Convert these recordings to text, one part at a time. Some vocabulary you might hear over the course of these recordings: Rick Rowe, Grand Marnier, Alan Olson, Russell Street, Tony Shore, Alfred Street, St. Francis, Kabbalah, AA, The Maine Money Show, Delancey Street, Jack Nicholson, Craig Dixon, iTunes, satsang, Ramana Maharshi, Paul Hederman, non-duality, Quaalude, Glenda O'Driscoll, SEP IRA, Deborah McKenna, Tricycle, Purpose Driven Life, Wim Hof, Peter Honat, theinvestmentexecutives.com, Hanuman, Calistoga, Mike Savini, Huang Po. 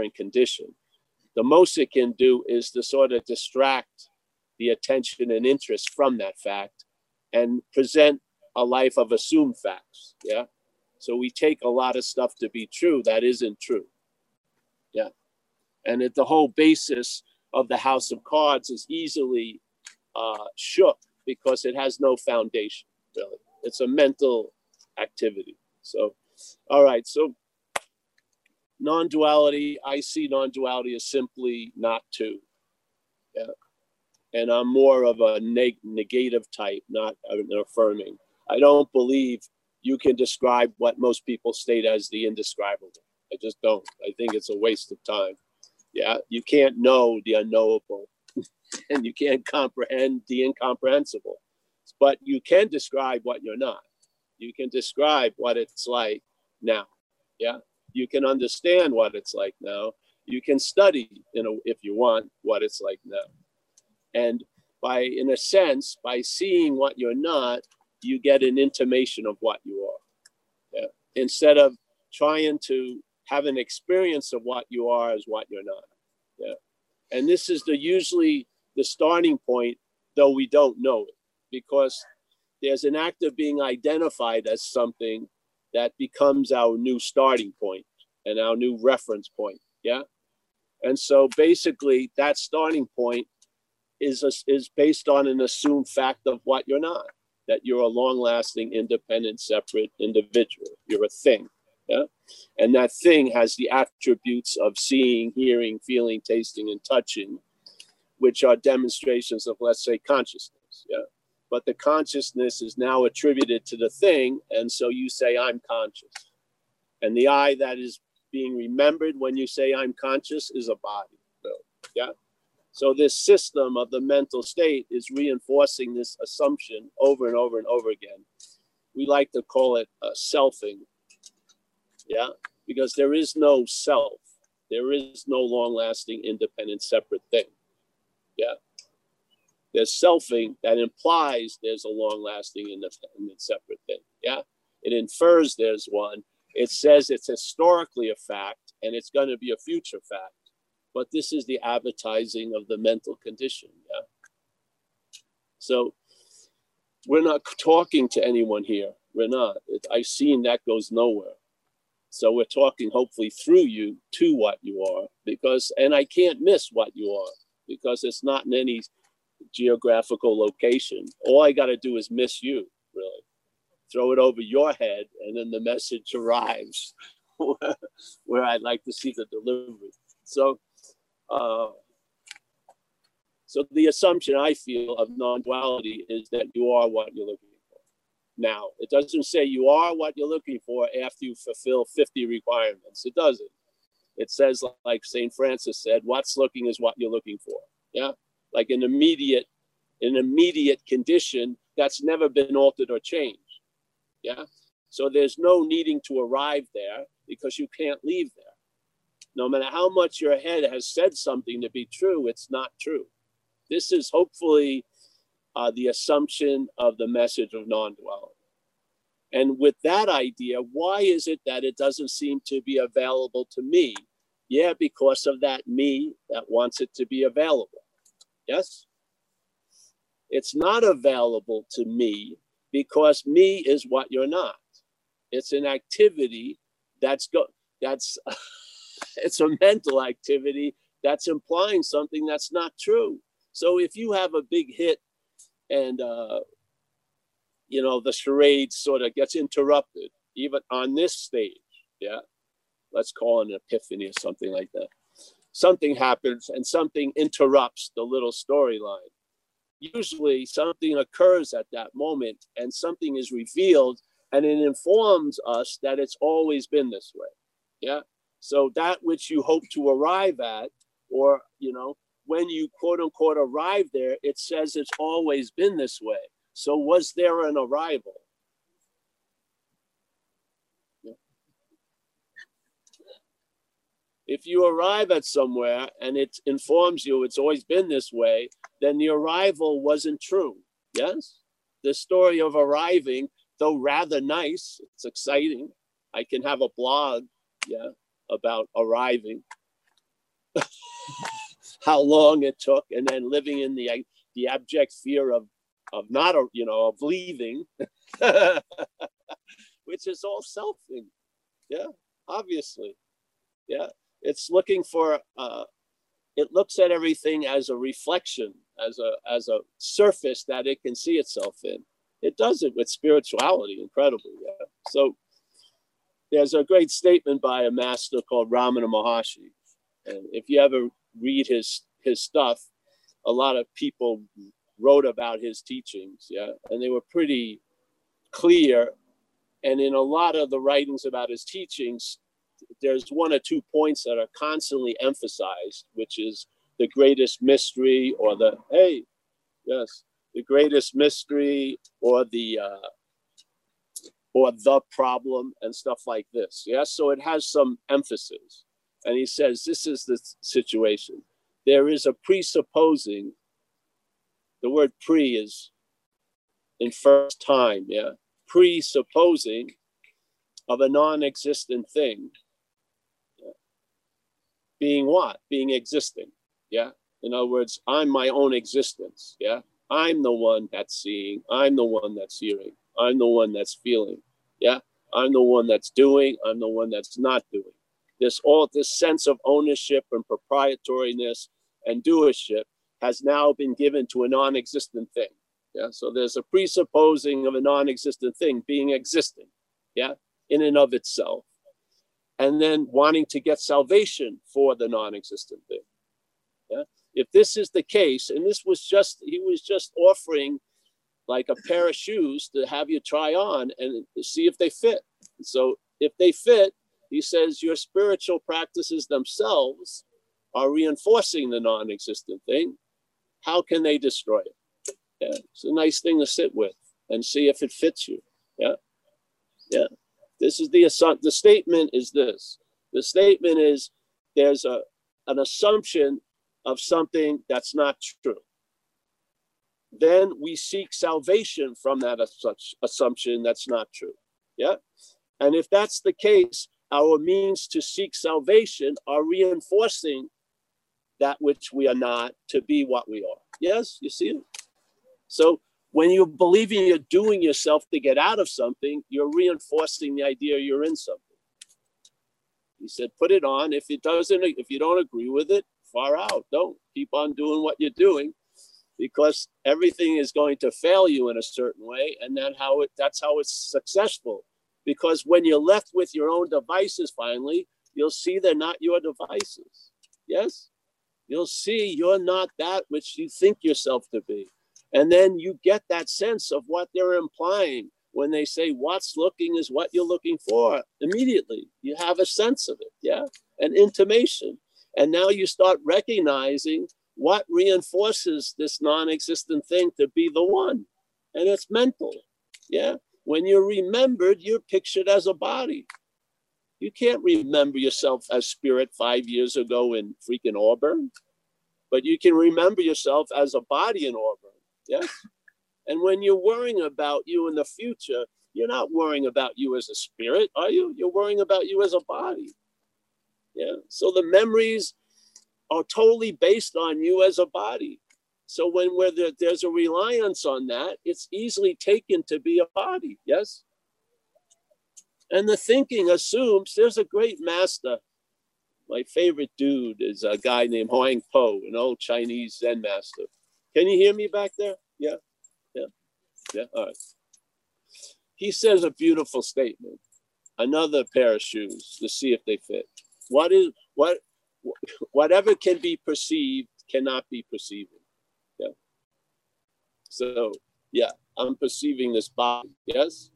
apparent condition. The most it can do is to sort of distract the attention and interest from that fact and present a life of assumed facts. Yeah. So we take a lot of stuff to be true that isn't true. Yeah. And the whole basis of the house of cards is easily shook because it has no foundation, really. It's a mental activity. So, all right. So non-duality, I see non-duality as simply not two. Yeah. And I'm more of a negative type, not an affirming. I don't believe you can describe what most people state as the indescribable. I just don't. I think it's a waste of time. Yeah, you can't know the unknowable and you can't comprehend the incomprehensible, but you can describe what you're not. You can describe what it's like now. Yeah, you can understand what it's like now. You can study, if you want, what it's like now. And by, in a sense, by seeing what you're not, you get an intimation of what you are. Yeah. Instead of trying to have an experience of what you are as what you're not. Yeah. And this is usually the starting point, though we don't know it, because there's an act of being identified as something that becomes our new starting point and our new reference point. Yeah. And so basically that starting point is based on an assumed fact of what you're not, that you're a long-lasting, independent, separate individual. You're a thing. Yeah? And that thing has the attributes of seeing, hearing, feeling, tasting, and touching, which are demonstrations of, let's say, consciousness. Yeah? But the consciousness is now attributed to the thing, and so you say, I'm conscious. And the I that is being remembered when you say, I'm conscious, is a body. So, yeah? So this system of the mental state is reinforcing this assumption over and over and over again. We like to call it selfing, yeah? Because there is no self. There is no long-lasting, independent, separate thing, yeah? There's selfing that implies there's a long-lasting, independent, separate thing, yeah? It infers there's one. It says it's historically a fact, and it's going to be a future fact. But this is the advertising of the mental condition. Yeah? So we're not talking to anyone here. We're not. I've seen that goes nowhere. So we're talking hopefully through you to what you are, because, and I can't miss what you are because it's not in any geographical location. All I got to do is miss you, really. Throw it over your head and then the message arrives where I'd like to see the delivery. So the assumption I feel of non-duality is that you are what you're looking for. Now, it doesn't say you are what you're looking for after you fulfill 50 requirements. It doesn't. It says, like St. Francis said, what's looking is what you're looking for. Yeah, like an immediate condition that's never been altered or changed. Yeah, so there's no needing to arrive there because you can't leave there. No matter how much your head has said something to be true, it's not true. This is hopefully the assumption of the message of non-duality. And with that idea, why is it that it doesn't seem to be available to me? Yeah, because of that me that wants it to be available. Yes? It's not available to me because me is what you're not. It's an activity it's a mental activity that's implying something that's not true. So if you have a big hit and, the charade sort of gets interrupted, even on this stage, yeah, let's call it an epiphany or something like that. Something happens and something interrupts the little storyline. Usually something occurs at that moment and something is revealed and it informs us that it's always been this way, yeah? So that which you hope to arrive at, or, when you quote unquote arrive there, it says it's always been this way. So was there an arrival? Yeah. If you arrive at somewhere and it informs you it's always been this way, then the arrival wasn't true, yes? The story of arriving, though rather nice, it's exciting. I can have a blog, yeah, about arriving, how long it took, and then living in the abject fear of not, you know, of leaving, which is all selfing. Yeah, obviously. Yeah, it's looking for, it looks at everything as a reflection, as a surface that it can see itself in. It does it with spirituality, incredibly. Yeah. So there's a great statement by a master called Ramana Maharshi. And if you ever read his stuff, a lot of people wrote about his teachings, yeah, and they were pretty clear. And in a lot of the writings about his teachings, there's one or two points that are constantly emphasized, which is the greatest mystery, or the, hey, yes, the greatest mystery, or the problem, and stuff like this. Yeah, so it has some emphasis. And he says, this is the situation. There is a presupposing. The word pre is in first time, yeah. Presupposing of a non-existent thing. Yeah. Being what? Being existing, yeah? In other words, I'm my own existence, yeah? I'm the one that's seeing. I'm the one that's hearing. I'm the one that's feeling, yeah? I'm the one that's doing. I'm the one that's not doing. This sense of ownership and proprietoriness and doership has now been given to a non-existent thing. Yeah, so there's a presupposing of a non-existent thing being existing, yeah, in and of itself, and then wanting to get salvation for the non-existent thing. Yeah, if this is the case, and this was just, he was just offering like a pair of shoes to have you try on and see if they fit. So if they fit, he says your spiritual practices themselves are reinforcing the non-existent thing. How can they destroy it? Yeah, it's a nice thing to sit with and see if it fits you. Yeah, yeah. This is the statement is this. The statement is there's an assumption of something that's not true. Then we seek salvation from that assumption that's not true. Yeah, and if that's the case, our means to seek salvation are reinforcing that which we are not to be what we are. Yes, you see it? So when you're believing you're doing yourself to get out of something, you're reinforcing the idea you're in something. He said, put it on. If you don't agree with it, far out. Don't. Keep on doing what you're doing, because everything is going to fail you in a certain way, and that's how it's successful. Because when you're left with your own devices, finally, you'll see they're not your devices. Yes? You'll see you're not that which you think yourself to be. And then you get that sense of what they're implying when they say what's looking is what you're looking for. Immediately, you have a sense of it, yeah? An intimation. And now you start recognizing what reinforces this non-existent thing to be the one. And it's mental, yeah? When you're remembered, you're pictured as a body. You can't remember yourself as spirit 5 years ago in freaking Auburn, but you can remember yourself as a body in Auburn. Yes. And when you're worrying about you in the future, you're not worrying about you as a spirit, are you? You're worrying about you as a body. Yeah. So the memories are totally based on you as a body. So when there's a reliance on that, it's easily taken to be a body, yes? And the thinking assumes there's a great master. My favorite dude is a guy named Huang Po, an old Chinese Zen master. Can you hear me back there? Yeah, yeah, yeah, all right. He says a beautiful statement, another pair of shoes to see if they fit. Whatever can be perceived cannot be perceived. So, yeah, I'm perceiving this body, yes?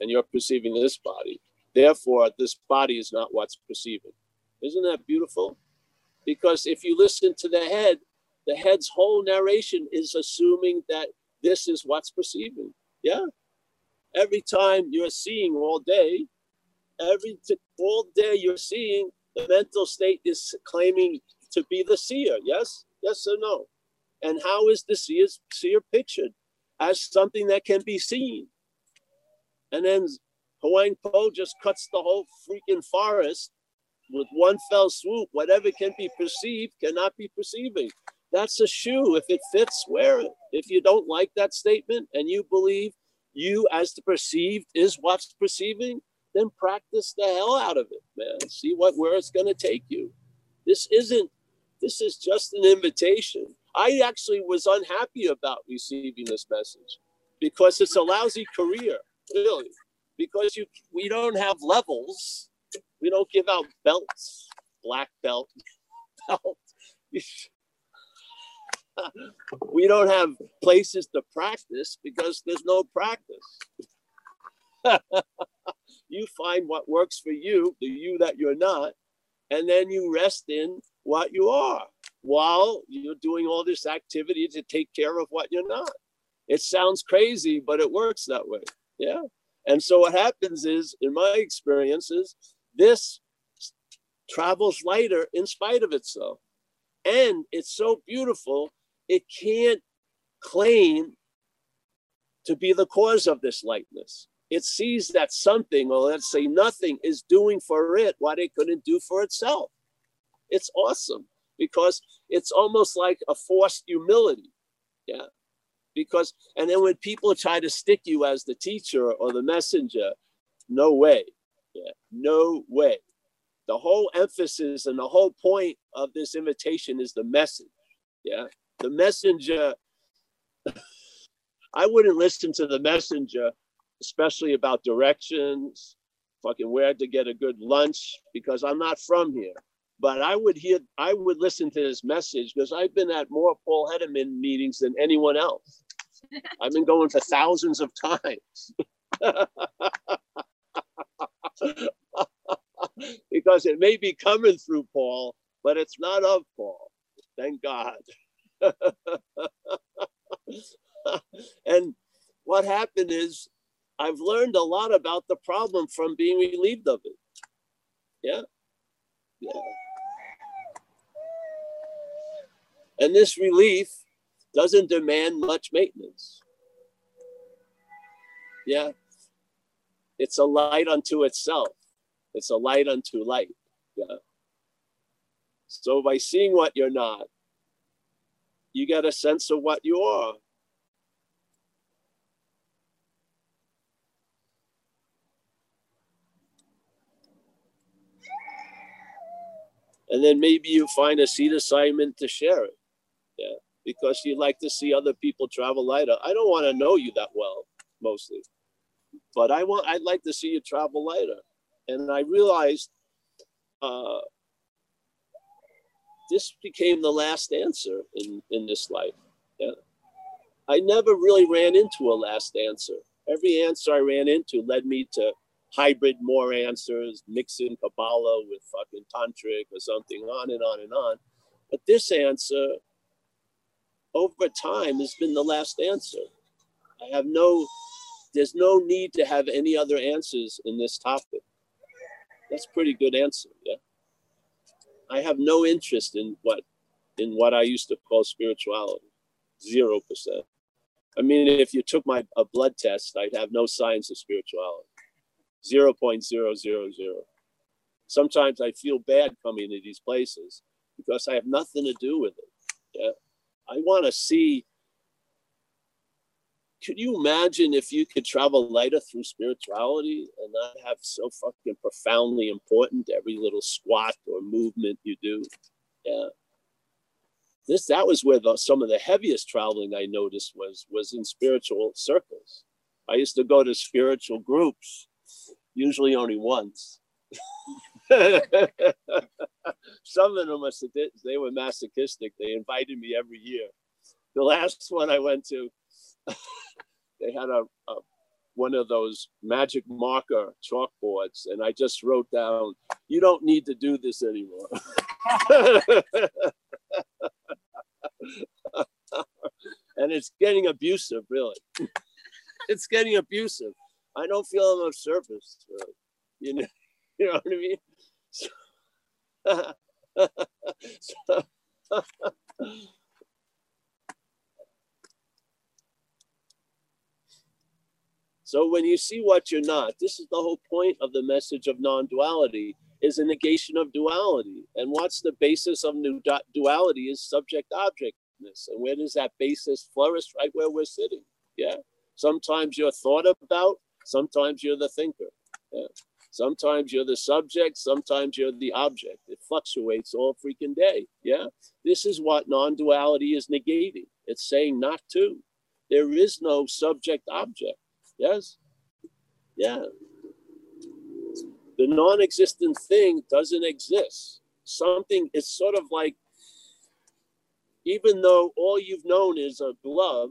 And you're perceiving this body. Therefore, this body is not what's perceiving. Isn't that beautiful? Because if you listen to the head's whole narration is assuming that this is what's perceiving, yeah? Every time you're seeing all day, all day you're seeing, the mental state is claiming to be the seer, yes? Yes or no? And how is the seer pictured? As something that can be seen. And then Huang Po just cuts the whole freaking forest with one fell swoop. Whatever can be perceived cannot be perceiving. That's a shoe. If it fits, wear it. If you don't like that statement and you believe you as the perceived is what's perceiving, then practice the hell out of it, man. See where it's going to take you. This is just an invitation. I actually was unhappy about receiving this message because it's a lousy career, really. Because we don't have levels. We don't give out belts, black belt, belt. We don't have places to practice because there's no practice. You find what works for you, the you that you're not, and then you rest in what you are while you're doing all this activity to take care of what you're not. It sounds crazy, but it works that way. Yeah. And so what happens is, in my experiences, this travels lighter in spite of itself. And it's so beautiful, it can't claim to be the cause of this lightness. It sees that something, or let's say nothing, is doing for it what it couldn't do for itself. It's awesome because it's almost like a forced humility. Yeah. Because, and then when people try to stick you as the teacher or the messenger, no way, yeah, no way. The whole emphasis and the whole point of this invitation is the message, yeah. The messenger, I wouldn't listen to the messenger, especially about directions, fucking where to get a good lunch, because I'm not from here. But I would listen to this message because I've been at more Paul Hederman meetings than anyone else. I've been going for thousands of times because it may be coming through Paul, but it's not of Paul. Thank God. And what happened is I've learned a lot about the problem from being relieved of it. Yeah. Yeah. And this relief doesn't demand much maintenance. Yeah. It's a light unto itself. It's a light unto light. Yeah. So by seeing what you're not, you get a sense of what you are. And then maybe you find a seed assignment to share it, yeah, because you like to see other people travel lighter. I don't want to know you that well, mostly, but I'd like to see you travel lighter. And I realized this became the last answer in this life. Yeah, I never really ran into a last answer. Every answer I ran into led me to hybrid more answers, mixing Kabbalah with fucking tantric or something, on and on and on. But this answer over time has been the last answer. There's no need to have any other answers in this topic. That's a pretty good answer, yeah? I have no interest in what I used to call spirituality, 0%. I mean, if you took a blood test, I'd have no signs of spirituality. 0.000. Sometimes I feel bad coming to these places because I have nothing to do with it. Yeah. I want to see. Could you imagine if you could travel lighter through spirituality and not have so fucking profoundly important every little squat or movement you do? Yeah. That was where some of the heaviest traveling I noticed was in spiritual circles. I used to go to spiritual groups. Usually only once. Some of them, they were masochistic. They invited me every year. The last one I went to, they had one of those magic marker chalkboards, and I just wrote down, "You don't need to do this anymore." And it's getting abusive, really. It's getting abusive. I don't feel I'm of service, really. You know what I mean? So when you see what you're not, this is the whole point of the message of non-duality. is a negation of duality. And what's the basis of duality is subject-objectness. And where does that basis flourish? Right where we're sitting. Yeah. Sometimes you're thought about. Sometimes you're the thinker. Yeah. Sometimes you're the subject. Sometimes you're the object. It fluctuates all freaking day. Yeah. This is what non-duality is negating. It's saying not to. There is no subject-object. Yes. Yeah. The non-existent thing doesn't exist. Something, it's sort of like, even though all you've known is a glove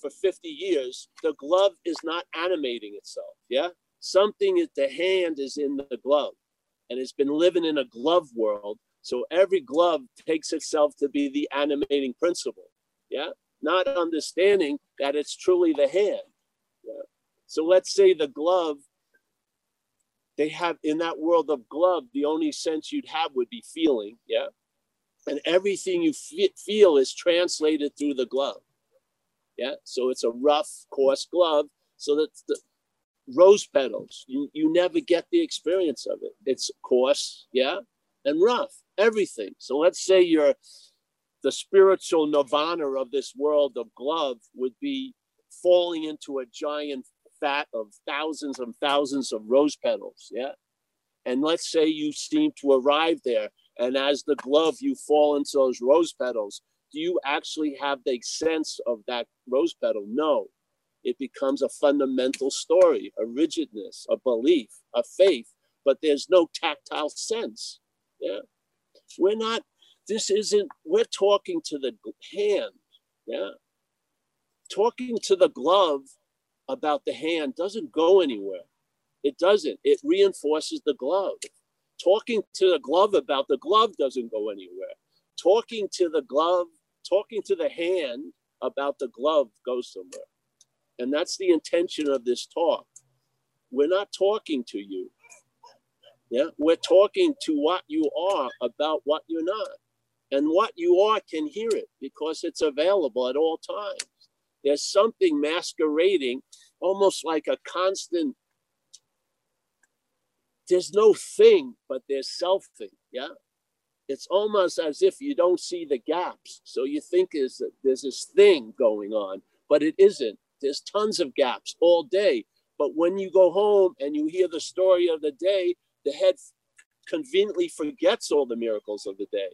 for 50 years, the glove is not animating itself, yeah? Something at the hand is in the glove, and it's been living in a glove world, so every glove takes itself to be the animating principle, yeah? Not understanding that it's truly the hand, yeah? So let's say the glove, they have, in that world of glove, the only sense you'd have would be feeling, yeah? And everything you feel is translated through the glove, yeah? So it's a rough, coarse glove, so that's the rose petals. You never get the experience of it. It's coarse, yeah? And rough, everything. So let's say you're, the spiritual nirvana of this world of glove would be falling into a giant fat of thousands and thousands of rose petals, yeah? And let's say you seem to arrive there, and as the glove, you fall into those rose petals. Do you actually have the sense of that rose petal? No. It becomes a fundamental story, a rigidness, a belief, a faith, but there's no tactile sense, yeah? We're talking to the hand, yeah? Talking to the glove about the hand doesn't go anywhere. It doesn't. It reinforces the glove. Talking to the glove about the glove doesn't go anywhere. Talking to the hand about the glove goes somewhere. And that's the intention of this talk. We're not talking to you. Yeah, we're talking to what you are about what you're not. And what you are can hear it because it's available at all times. There's something masquerading, almost like a constant, there's no thing, but there's self-thing, yeah? It's almost as if you don't see the gaps. So you think there's this thing going on, but it isn't. There's tons of gaps all day. But when you go home and you hear the story of the day, the head conveniently forgets all the miracles of the day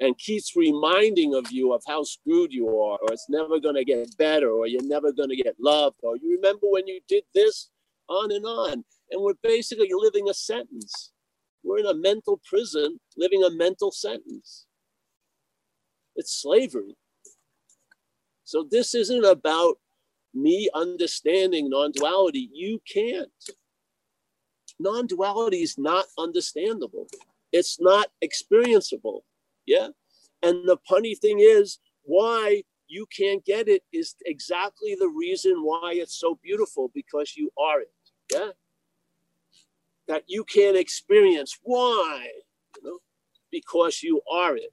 and keeps reminding of you of how screwed you are, or it's never going to get better, or you're never going to get loved, or you remember when you did this, on. And we're basically living a sentence. We're in a mental prison, living a mental sentence. It's slavery. So this isn't about me understanding non-duality. You can't. Non-duality is not understandable. It's not experienceable. Yeah. And the funny thing is, why you can't get it is exactly the reason why it's so beautiful, because you are it. Yeah. That you can't experience. Why? You know, because you are it.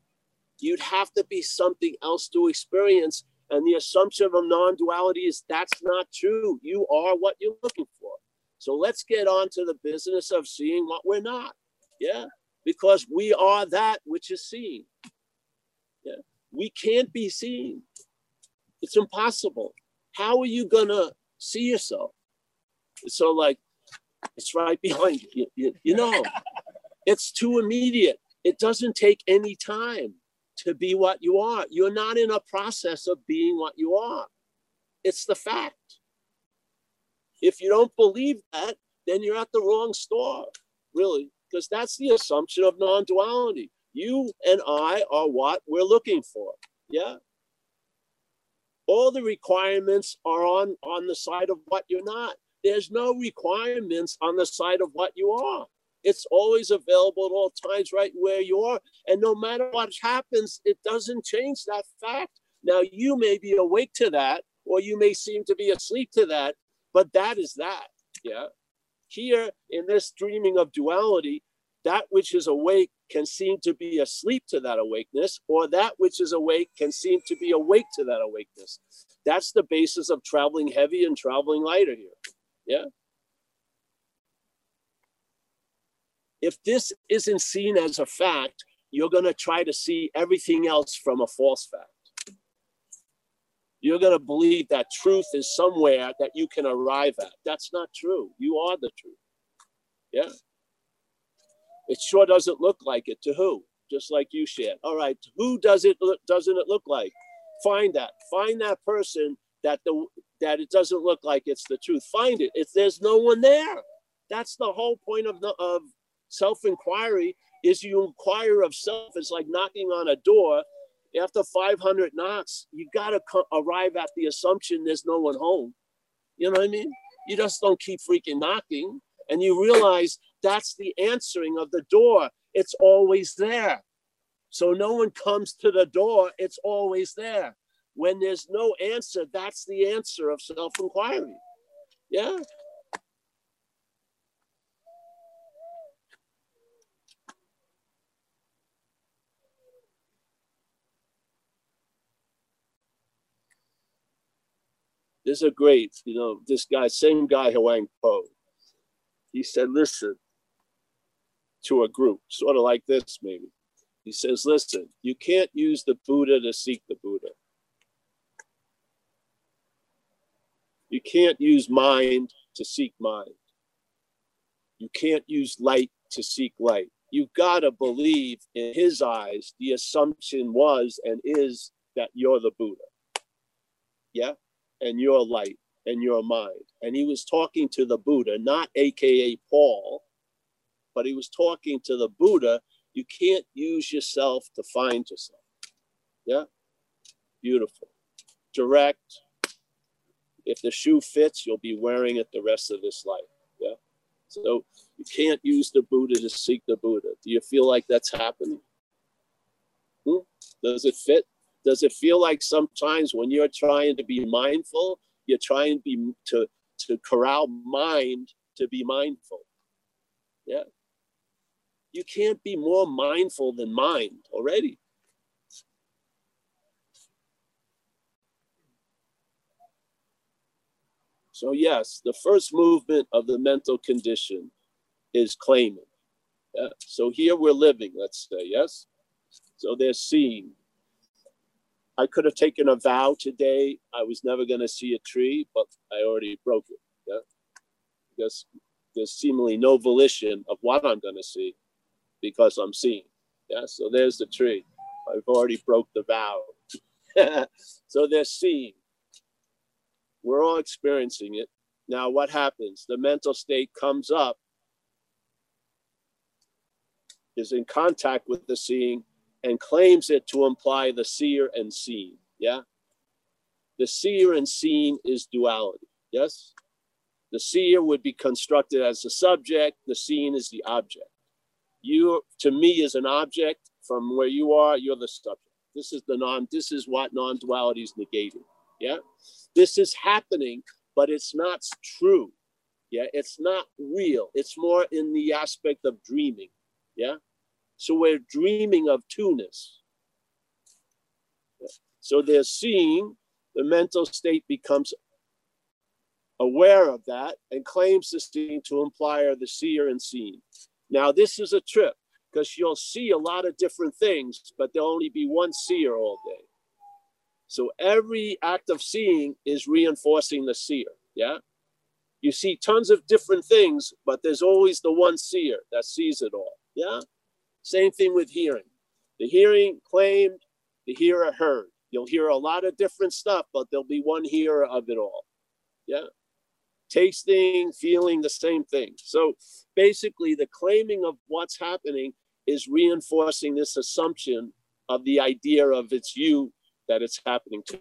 You'd have to be something else to experience. And the assumption of non-duality is that's not true. You are what you're looking for. So let's get on to the business of seeing what we're not. Yeah. Because we are that which is seen. Yeah. We can't be seen. It's impossible. How are you going to see yourself? So like, it's right behind you. You know, it's too immediate. It doesn't take any time to be what you are. You're not in a process of being what you are. It's the fact. If you don't believe that, then you're at the wrong store, really. Because that's the assumption of non-duality. You and I are what we're looking for, yeah? All the requirements are on the side of what you're not. There's no requirements on the side of what you are. It's always available at all times right where you are. And no matter what happens, it doesn't change that fact. Now, you may be awake to that, or you may seem to be asleep to that, but that is that, yeah? Here, in this dreaming of duality, that which is awake can seem to be asleep to that awakeness, or that which is awake can seem to be awake to that awakeness. That's the basis of traveling heavy and traveling lighter here, yeah? If this isn't seen as a fact, you're going to try to see everything else from a false fact. You're going to believe that truth is somewhere that you can arrive at. That's not true. You are the truth. Yeah. It sure doesn't look like it to who? Just like you shared. All right, who does it look, doesn't it look like? Find that. Find that person that that it doesn't look like it's the truth. Find it. If there's no one there, that's the whole point of self-inquiry. Is you inquire of self. It's like knocking on a door. After 500 knocks, you got to arrive at the assumption there's no one home. You know what I mean? You just don't keep freaking knocking, and you realize that's the answering of the door. It's always there. So no one comes to the door. It's always there. When there's no answer, that's the answer of self-inquiry. Yeah. This is a great, you know, this guy, same guy, Huang Po. He said, listen, to a group, sort of like this maybe. He says, listen, you can't use the Buddha to seek the Buddha. You can't use mind to seek mind. You can't use light to seek light. You've got to believe in his eyes, the assumption was and is that you're the Buddha. Yeah? And you're light and you're mind. And he was talking to the Buddha, not AKA Paul, but he was talking to the Buddha. You can't use yourself to find yourself. Yeah? Beautiful. Direct. If the shoe fits, you'll be wearing it the rest of this life. Yeah. So you can't use the Buddha to seek the Buddha. Do you feel like that's happening? Hmm? Does it fit? Does it feel like sometimes when you're trying to be mindful, you're trying to be to corral mind to be mindful? Yeah. You can't be more mindful than mind already. So yes, the first movement of the mental condition is claiming. Yeah? So here we're living, let's say, yes? So they're seeing. I could have taken a vow today. I was never going to see a tree, but I already broke it. Yeah? Because there's seemingly no volition of what I'm going to see because I'm seeing. Yeah? So there's the tree. I've already broke the vow. So they're seeing. We're all experiencing it. Now what happens? The mental state comes up, is in contact with the seeing, and claims it to imply the seer and seen. Yeah? The seer and seen is duality. Yes? The seer would be constructed as the subject. The seen is the object. You, to me, is an object. From where you are, you're the subject. This is the this is what non-duality is negating. Yeah? This is happening, but it's not true. Yeah? It's not real. It's more in the aspect of dreaming. Yeah? So we're dreaming of two-ness. Yeah? So they're seeing, the mental state becomes aware of that and claims the seeing to imply the seer and seen. Now this is a trip because you'll see a lot of different things, but there'll only be one seer all day. So every act of seeing is reinforcing the seer, yeah? You see tons of different things, but there's always the one seer that sees it all, yeah? Same thing with hearing. The hearing claimed, the hearer heard. You'll hear a lot of different stuff, but there'll be one hearer of it all, yeah? Tasting, feeling, the same thing. So basically the claiming of what's happening is reinforcing this assumption of the idea of it's you that it's happening to,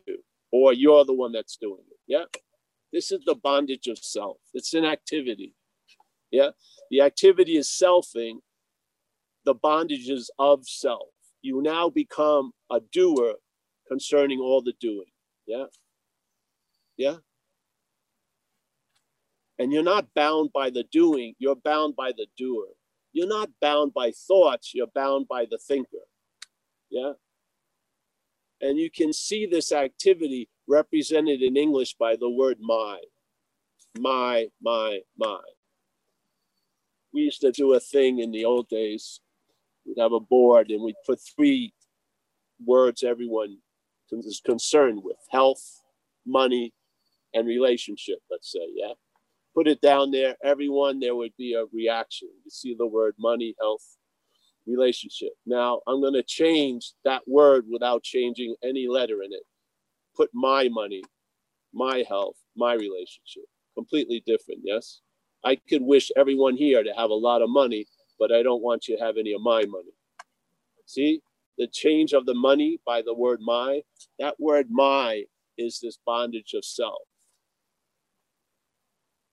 or you're the one that's doing it, yeah? This is the bondage of self. It's an activity, yeah? The activity is selfing, the bondage is of self. You now become a doer concerning all the doing, yeah? Yeah? And you're not bound by the doing, you're bound by the doer. You're not bound by thoughts, you're bound by the thinker, yeah? And you can see this activity represented in English by the word my. My, my, my. we used to do a thing in the old days. We'd have a board and we'd put three words everyone is concerned with: health, money, and relationship, let's say, yeah? Put it down there, everyone, there would be a reaction. You see the word money, health, relationship. Now, I'm gonna change that word without changing any letter in it. Put my money, my health, my relationship. Completely different, yes? I could wish everyone here to have a lot of money, but I don't want you to have any of my money. See, the change of the money by the word my, that word my is this bondage of self.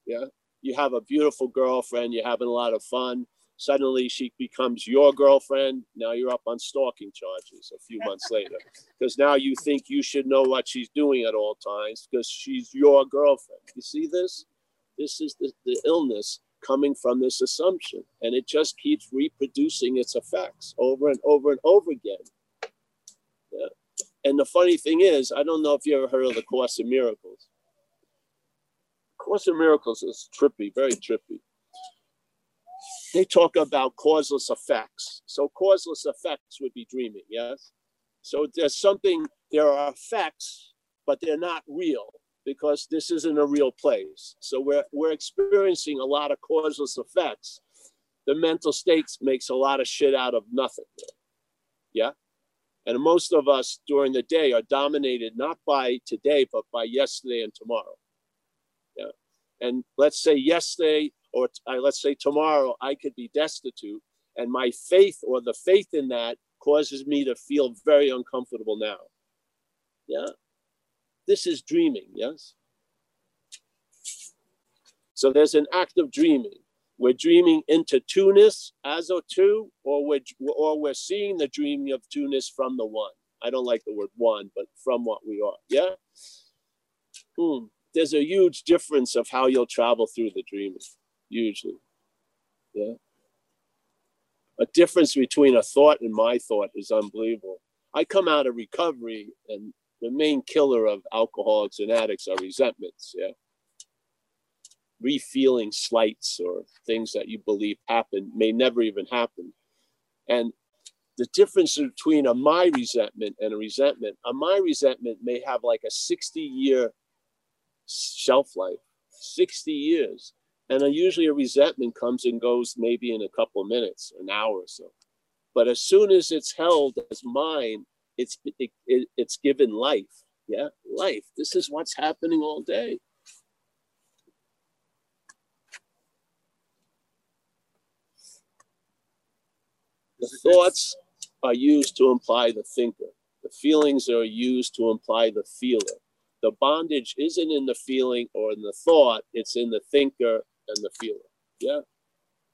Yeah, you have a beautiful girlfriend, you're having a lot of fun. Suddenly she becomes your girlfriend. Now you're up on stalking charges a few months later, because now you think you should know what she's doing at all times because she's your girlfriend. You see this? This is the illness coming from this assumption, and it just keeps reproducing its effects over and over and over again. Yeah. And the funny thing is, I don't know if you ever heard of The Course in Miracles. Course in Miracles is trippy, very trippy. They talk about causeless effects. So causeless effects would be dreaming, yes? So there are effects, but they're not real, because this isn't a real place. So we're experiencing a lot of causeless effects. The mental state makes a lot of shit out of nothing, yeah? And most of us during the day are dominated not by today, but by yesterday and tomorrow, yeah? And let's say yesterday, or let's say tomorrow, I could be destitute, and my faith or the faith in that causes me to feel very uncomfortable now, yeah? This is dreaming, yes? So there's an act of dreaming. We're dreaming into two-ness as a two, or we're seeing the dreaming of two-ness from the one. I don't like the word one, but from what we are, yeah? There's a huge difference of how you'll travel through the dreaming, usually, yeah? A difference between a thought and my thought is unbelievable. I come out of recovery, and the main killer of alcoholics and addicts are resentments, yeah? Refeeling slights or things that you believe happened may never even happen. And the difference between a my resentment may have like a 60-year shelf life, 60 years. And usually a resentment comes and goes maybe in a couple of minutes, an hour or so. But as soon as it's held as mine, it's given life, yeah? Life, this is what's happening all day. The thoughts are used to imply the thinker. The feelings are used to imply the feeler. The bondage isn't in the feeling or in the thought, it's in the thinker and the feeler, yeah?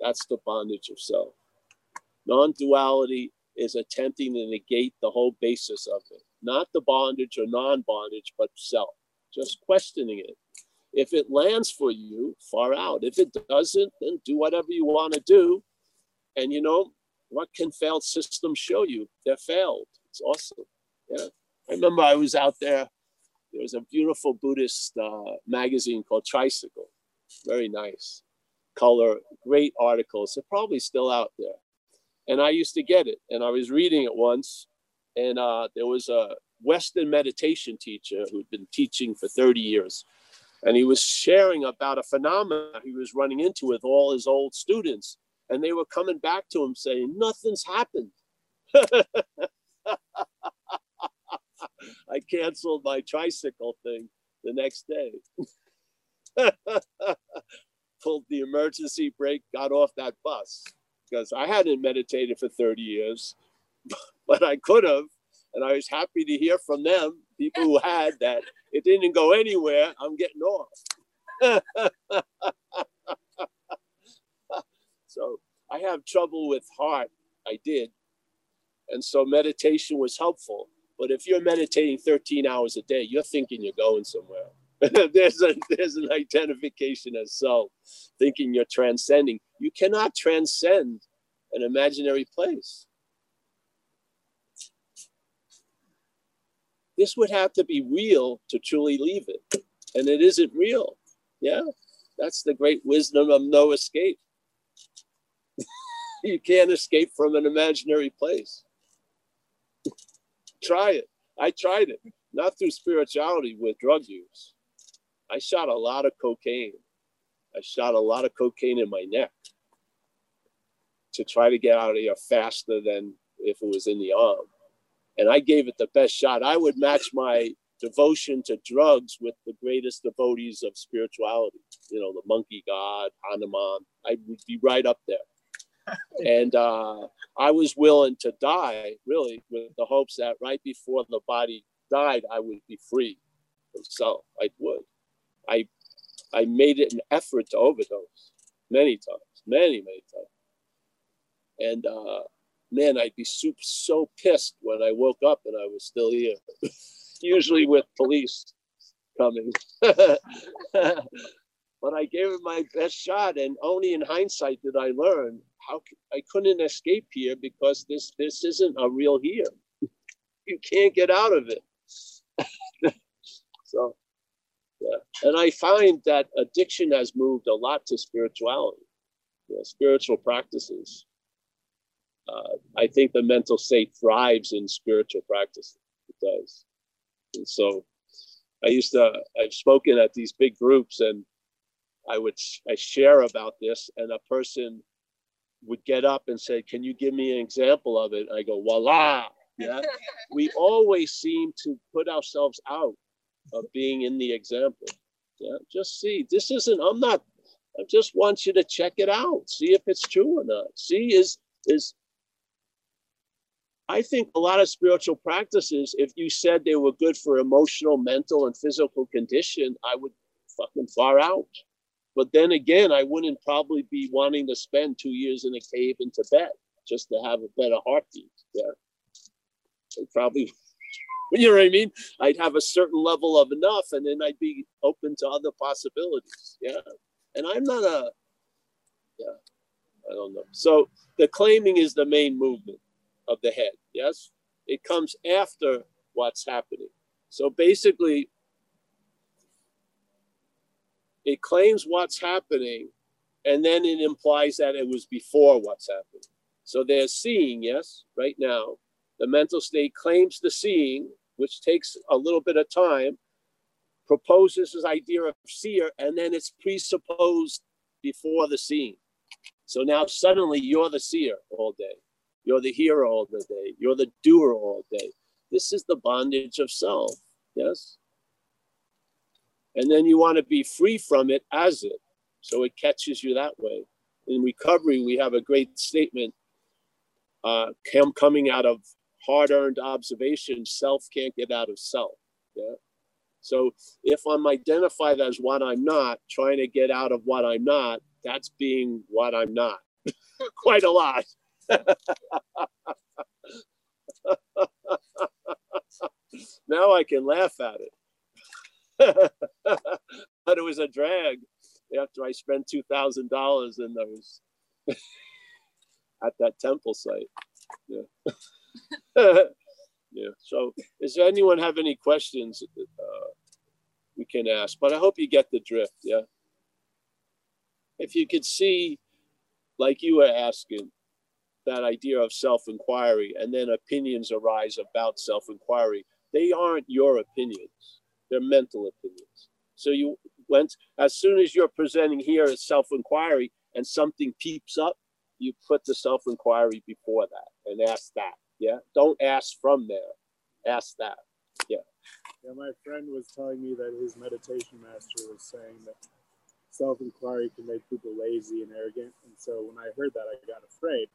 That's the bondage of self. Non-duality is attempting to negate the whole basis of it. Not the bondage or non-bondage, but self. Just questioning it. If it lands for you, far out. If it doesn't, then do whatever you want to do. And you know, what can failed systems show you? They're failed. It's awesome. Yeah. I remember I was out there. There was a beautiful Buddhist magazine called Tricycle. Very nice. Color, great articles. They're probably still out there. And I used to get it, and I was reading it once, and there was a Western meditation teacher who'd been teaching for 30 years, and he was sharing about a phenomenon he was running into with all his old students, and they were coming back to him saying, nothing's happened. I canceled my tricycle thing the next day. Pulled the emergency brake, got off that bus. Because I hadn't meditated for 30 years, but I could have. And I was happy to hear from them, people who had that. It didn't go anywhere, I'm getting off. So I have trouble with heart, I did. And so meditation was helpful. But if you're meditating 13 hours a day, you're thinking you're going somewhere. There's an identification as self, thinking you're transcending. You cannot transcend an imaginary place. This would have to be real to truly leave it. And it isn't real. Yeah, that's the great wisdom of no escape. You can't escape from an imaginary place. Try it. I tried it, not through spirituality, with drug use. I shot a lot of cocaine. I shot a lot of cocaine in my neck to try to get out of here faster than if it was in the arm. And I gave it the best shot. I would match my devotion to drugs with the greatest devotees of spirituality. You know, the monkey god, Hanuman. I would be right up there. And I was willing to die, really, with the hopes that right before the body died, I would be free from self. I would. I made it an effort to overdose many times, many, many times. And man, I'd be so pissed when I woke up and I was still here, usually with police coming. But I gave it my best shot, and only in hindsight did I learn how I couldn't escape here, because this isn't a real here. You can't get out of it. So, yeah. And I find that addiction has moved a lot to spirituality, you know, spiritual practices. I think the mental state thrives in spiritual practice. It does. And so I've spoken at these big groups, and I share about this, and a person would get up and say, "Can you give me an example of it?" I go, "Voila!" Yeah, we always seem to put ourselves out of being in the example. Yeah, just see. This isn't. I'm not. I just want you to check it out. See if it's true or not. See is. I think a lot of spiritual practices, if you said they were good for emotional, mental, and physical condition, I would fucking far out. But then again, I wouldn't probably be wanting to spend 2 years in a cave in Tibet just to have a better heartbeat there. I'd probably, you know what I mean? I'd have a certain level of enough, and then I'd be open to other possibilities. Yeah. And I'm not I don't know. So the claiming is the main movement of the head. Yes. It comes after what's happening. So basically, it claims what's happening, and then it implies that it was before what's happening. So they're seeing, yes, right now. The mental state claims the seeing, which takes a little bit of time, proposes this idea of seer, and then it's presupposed before the seeing. So now suddenly you're the seer all day. You're the hearer all the day. You're the doer all day. This is the bondage of self, yes? And then you want to be free from it as it. So it catches you that way. In recovery, we have a great statement coming out of hard-earned observation: self can't get out of self. Yeah? So if I'm identified as what I'm not, trying to get out of what I'm not, that's being what I'm not. Quite a lot. Now I can laugh at it. But it was a drag after I spent $2,000 in those at that temple site. Yeah. Yeah. So, does anyone have any questions we can ask? But I hope you get the drift. Yeah. If you could see, like you were asking, that idea of self-inquiry, and then opinions arise about self-inquiry. They aren't your opinions. They're mental opinions. So you went, as soon as you're presenting here as self-inquiry and something peeps up, you put the self-inquiry before that and ask that. Yeah. Don't ask from there. Ask that. Yeah. Yeah. My friend was telling me that his meditation master was saying that self-inquiry can make people lazy and arrogant. And so when I heard that, I got afraid,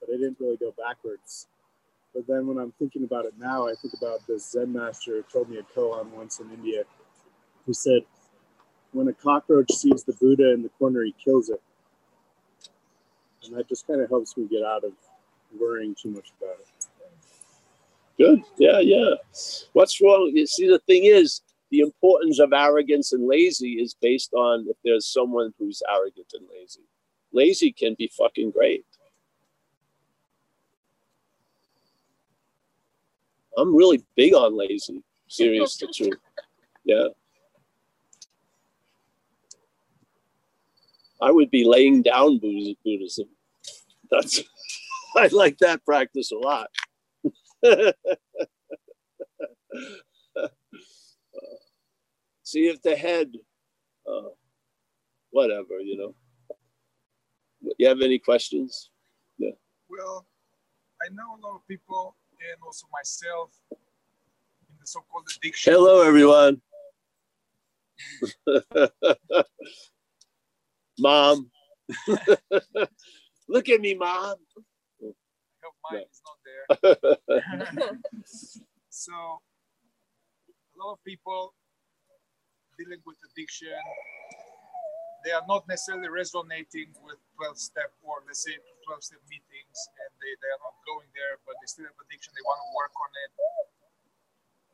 but I didn't really go backwards. But then when I'm thinking about it now, I think about this Zen master who told me a koan once in India, who said, when a cockroach sees the Buddha in the corner, he kills it. And that just kind of helps me get out of worrying too much about it. Good. Yeah, yeah. What's wrong? You see, the thing is, the importance of arrogance and lazy is based on if there's someone who's arrogant and lazy. Lazy can be fucking great. I'm really big on lazy, serious to truth. Yeah. I would be laying down Buddhism. That's I like that practice a lot. See if the head, whatever, you know. You have any questions? Yeah. Well, I know a lot of people and also myself in the so-called addiction. Hello, everyone. Mom. Look at me, Mom. I hope mine is not there. So, a lot of people dealing with addiction, they are not necessarily resonating with 12-step or let's say 12-step meetings, and they are not going there, but they still have addiction, they want to work on it.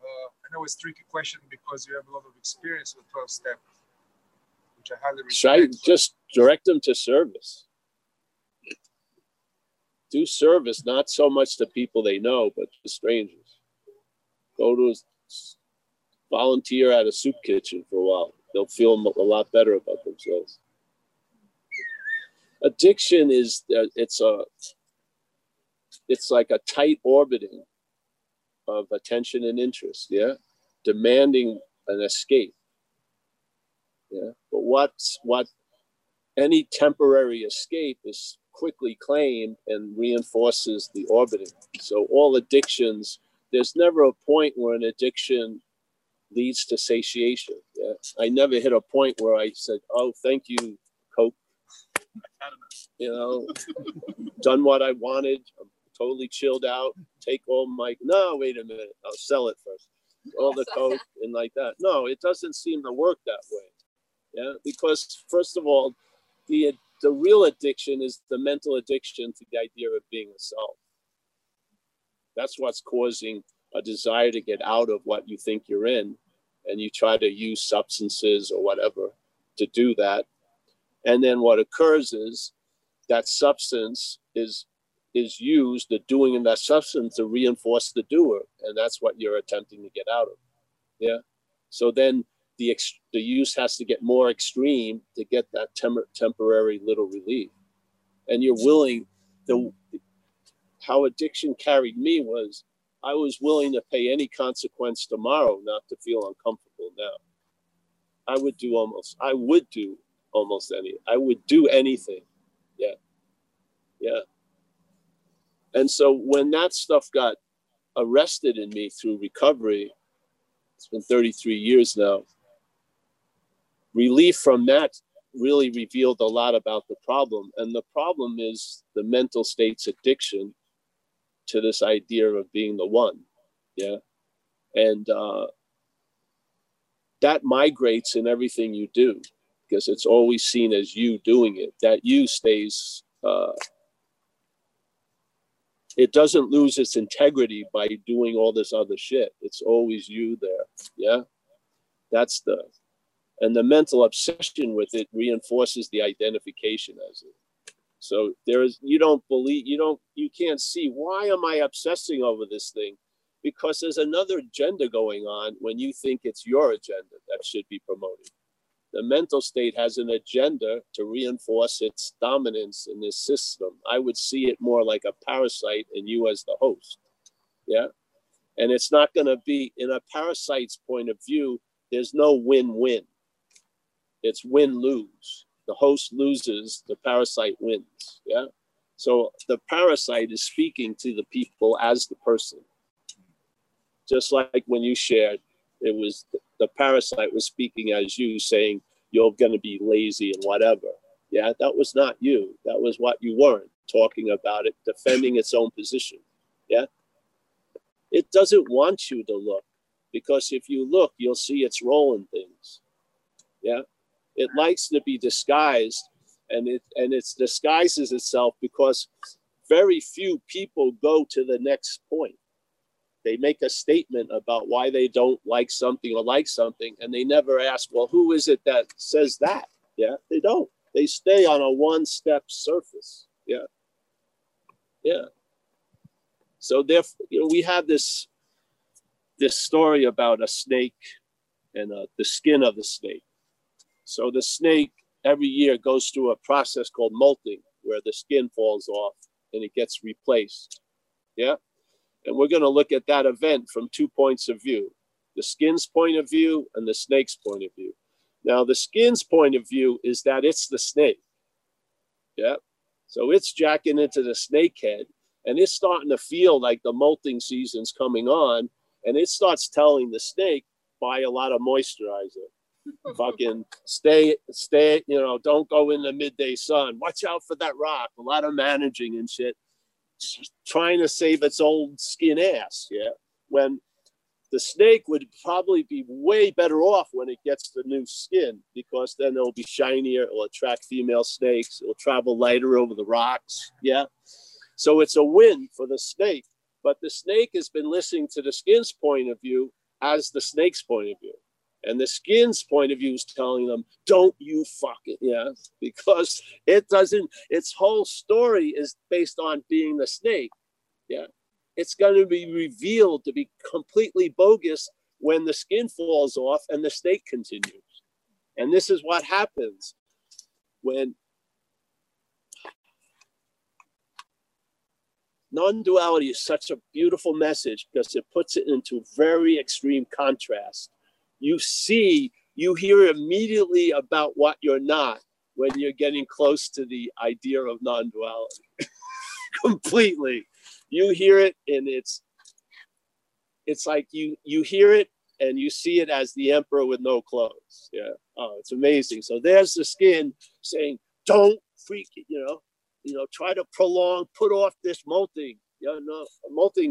I know it's a tricky question because you have a lot of experience with 12-step, which I highly respect. So just direct them to service. Do service, not so much to people they know, but to strangers. Go to volunteer at a soup kitchen for a while. They'll feel a lot better about themselves. Addiction is, it's like a tight orbiting of attention and interest, yeah? Demanding an escape, yeah? But what any temporary escape is quickly claimed and reinforces the orbiting. So all addictions, there's never a point where an addiction leads to satiation. Yeah. I never hit a point where I said, oh, thank you, Coke. You know, done what I wanted. I'm totally chilled out. Take all my, no, wait a minute. I'll sell it first. All the Coke and like that. No, it doesn't seem to work that way. Yeah, because first of all, the real addiction is the mental addiction to the idea of being a self. That's what's causing a desire to get out of what you think you're in, and you try to use substances or whatever to do that. And then what occurs is that substance is used, the doing in that substance, to reinforce the doer, and that's what you're attempting to get out of. Yeah. So then the use has to get more extreme to get that temporary little relief, and you're willing. How addiction carried me was, I was willing to pay any consequence tomorrow not to feel uncomfortable now. I would do anything. Yeah. Yeah. And so when that stuff got arrested in me through recovery, it's been 33 years now, relief from that really revealed a lot about the problem. And the problem is the mental state's addiction to this idea of being the one, yeah? And that migrates in everything you do because it's always seen as you doing it. That you stays, it doesn't lose its integrity by doing all this other shit. It's always you there, yeah? And the mental obsession with it reinforces the identification as it. So you can't see, why am I obsessing over this thing? Because there's another agenda going on when you think it's your agenda that should be promoted. The mental state has an agenda to reinforce its dominance in this system. I would see it more like a parasite and you as the host, yeah? And it's not gonna be, in a parasite's point of view, there's no win-win. It's win-lose. The host loses, the parasite wins, yeah? So the parasite is speaking to the people as the person. Just like when you shared, it was the parasite was speaking as you, saying, you're gonna be lazy and whatever. Yeah, that was not you. That was what you weren't, talking about it, defending its own position, yeah? It doesn't want you to look, because if you look, you'll see its role in things, yeah? It likes to be disguised, and it disguises itself because very few people go to the next point. They make a statement about why they don't like something or like something, and they never ask, well, who is it that says that? Yeah, they don't. They stay on a one-step surface. Yeah. Yeah. So therefore, you know, we have this story about a snake and the skin of the snake. So the snake every year goes through a process called molting, where the skin falls off and it gets replaced. Yeah. And we're going to look at that event from 2 points of view, the skin's point of view and the snake's point of view. Now, the skin's point of view is that it's the snake. Yeah. So it's jacking into the snake head and it's starting to feel like the molting season's coming on. And it starts telling the snake, buy a lot of moisturizer. Fucking stay, you know, don't go in the midday sun. Watch out for that rock. A lot of managing and shit. Just trying to save its old skin ass. Yeah. When the snake would probably be way better off when it gets the new skin, because then it'll be shinier. It'll attract female snakes. It'll travel lighter over the rocks. Yeah. So it's a win for the snake. But the snake has been listening to the skin's point of view as the snake's point of view. And the skin's point of view is telling them, don't you fuck it, yeah? Because it doesn't, its whole story is based on being the snake, yeah? It's going to be revealed to be completely bogus when the skin falls off and the snake continues. And this is what happens when non-duality is such a beautiful message, because it puts it into very extreme contrast. You see, you hear immediately about what you're not when you're getting close to the idea of non-duality. Completely. You hear it and it's like you hear it and you see it as the emperor with no clothes. Yeah. Oh, it's amazing. So there's the skin saying, don't freak it, you know, try to prolong, put off this molting,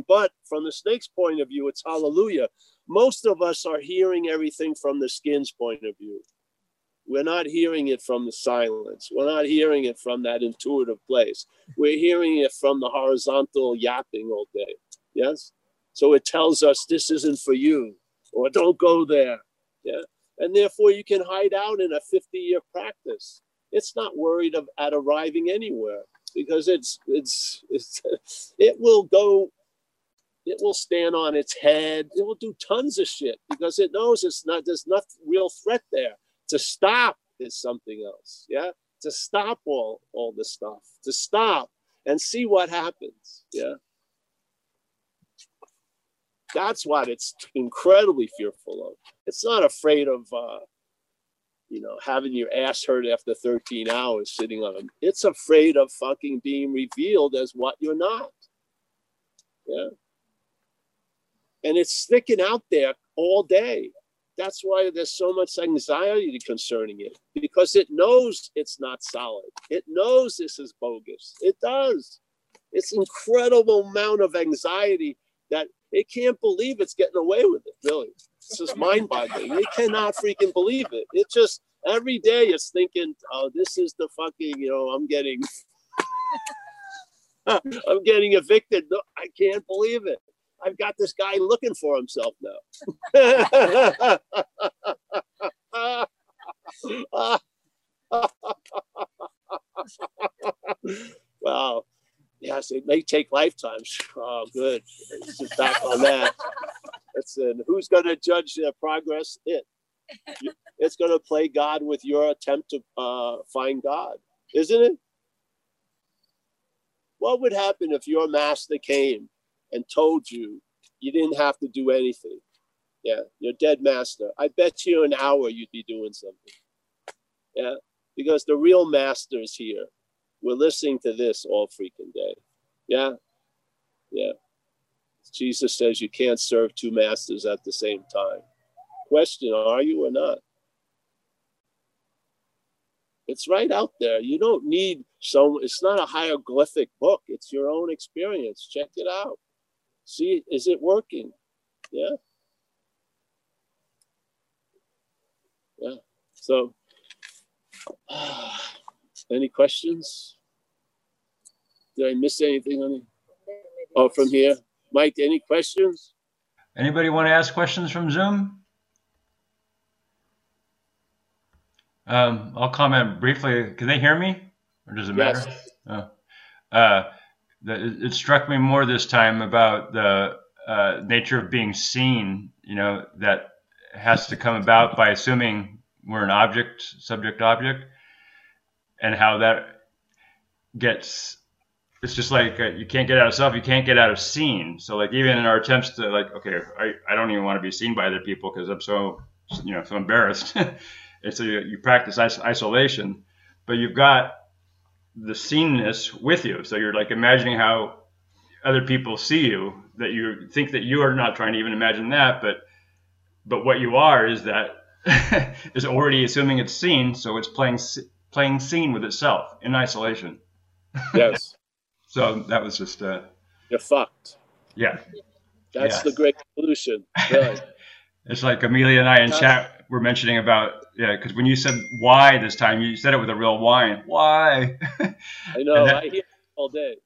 but from the snake's point of view, it's hallelujah. Most of us are hearing everything from the skin's point of view. We're not hearing it from the silence. We're not hearing it from that intuitive place. We're hearing it from the horizontal yapping all day. Yes. So it tells us this isn't for you, or don't go there. Yeah. And therefore you can hide out in a 50-year practice. It's not worried at arriving anywhere, because it will go, it will stand on its head. It will do tons of shit because it knows it's not, there's not real threat there. To stop is something else. Yeah. To stop all the stuff, to stop and see what happens. Yeah. That's what it's incredibly fearful of. It's not afraid of, having your ass hurt after 13 hours sitting on them. It's afraid of fucking being revealed as what you're not. Yeah. And it's sticking out there all day. That's why there's so much anxiety concerning it, because it knows it's not solid. It knows this is bogus. It does. It's incredible amount of anxiety that it can't believe it's getting away with it, really. It's just mind-boggling. It cannot freaking believe it. It just, every day it's thinking, oh, this is the fucking, I'm getting evicted. No, I can't believe it. I've got this guy looking for himself now. Wow. Yes, it may take lifetimes. Oh, good. Let's sit back on that. Listen, who's going to judge their progress? It's going to play God with your attempt to find God, isn't it? What would happen if your master came and told you you didn't have to do anything? Yeah, your dead master. I bet you an hour you'd be doing something. Yeah, because the real master is here. We're listening to this all freaking day. Yeah. Yeah. Jesus says you can't serve two masters at the same time. Question, are you or not? It's right out there. You don't need some, it's not a hieroglyphic book. It's your own experience. Check it out. See, is it working? Yeah. Yeah. So, any questions? Did I miss anything on it? Oh, from here? Mike, any questions? Anybody want to ask questions from Zoom? I'll comment briefly. Can they hear me? Or does it matter? Yes. Oh. It struck me more this time about the nature of being seen, that has to come about by assuming we're an object, subject, object. And how that gets, it's just like you can't get out of self, you can't get out of seen. So like even in our attempts to like, okay, I don't even want to be seen by other people because I'm so, you know, so embarrassed. And so you practice isolation, but you've got the seenness with you. So you're like imagining how other people see you, that you think that you are not trying to even imagine that, but what you are is that is already assuming it's seen. So it's playing seen with itself in isolation. Yes. So that was just you're fucked. Yeah. That's the great solution. Really. It's like Amelia and I in chat were mentioning about, because when you said why this time, you said it with a real whine. Why? I know. I hear it all day.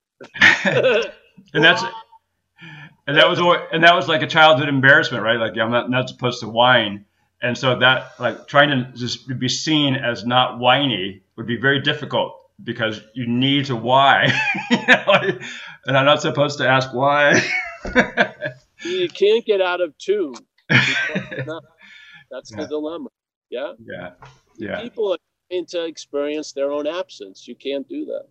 and that was like a childhood embarrassment, right? Like, yeah, I'm not supposed to whine. And so that, like, trying to just be seen as not whiny would be very difficult because you need to why. You know, like, and I'm not supposed to ask why. You can't get out of two. That's the dilemma. Yeah. Yeah. Yeah. People are trying to experience their own absence. You can't do that.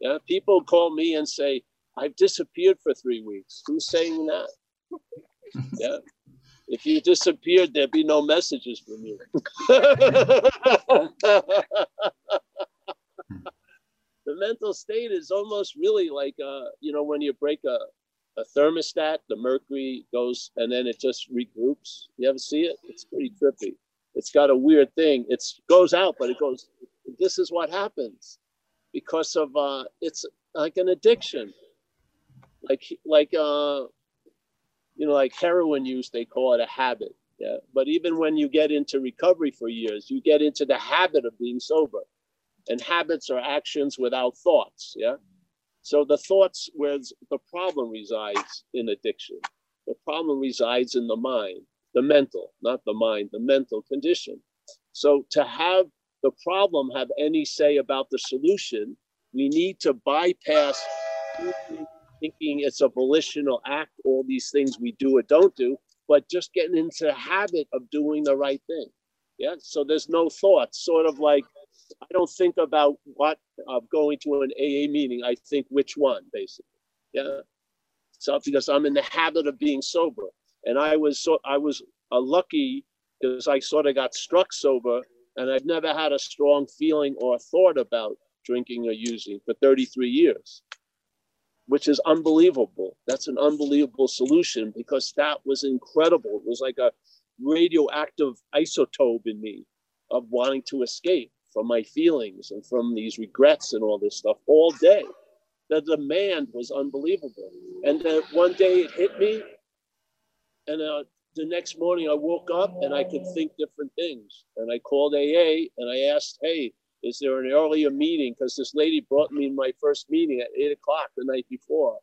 Yeah. People call me and say, I've disappeared for 3 weeks. Who's saying that? Yeah. If you disappeared, there'd be no messages from you. The mental state is almost really like, you know, when you break a thermostat, the mercury goes and then it just regroups. You ever see it? It's pretty trippy. It's got a weird thing. It goes out, but it goes, this is what happens because of, it's like an addiction. You know, like heroin use, they call it a habit. Yeah. But even when you get into recovery for years, you get into the habit of being sober, and habits are actions without thoughts. Yeah. So the thoughts, where the problem resides in addiction. The problem resides in the mind, the mental, not the mind, the mental condition. So to have the problem have any say about the solution, we need to bypass thinking it's a volitional act, all these things we do or don't do, but just getting into the habit of doing the right thing. Yeah, so there's no thoughts, sort of like, I don't think about what I'm going to an AA meeting. I think which one, basically. Yeah. So because I'm in the habit of being sober, and I was lucky because I sort of got struck sober, and I've never had a strong feeling or thought about drinking or using for 33 years, which is unbelievable. That's an unbelievable solution because that was incredible. It was like a radioactive isotope in me of wanting to escape from my feelings and from these regrets and all this stuff all day. The demand was unbelievable. And then one day it hit me, and the next morning I woke up and I could think different things. And I called AA and I asked, hey, is there an earlier meeting? Because this lady brought me my first meeting at 8 o'clock the night before.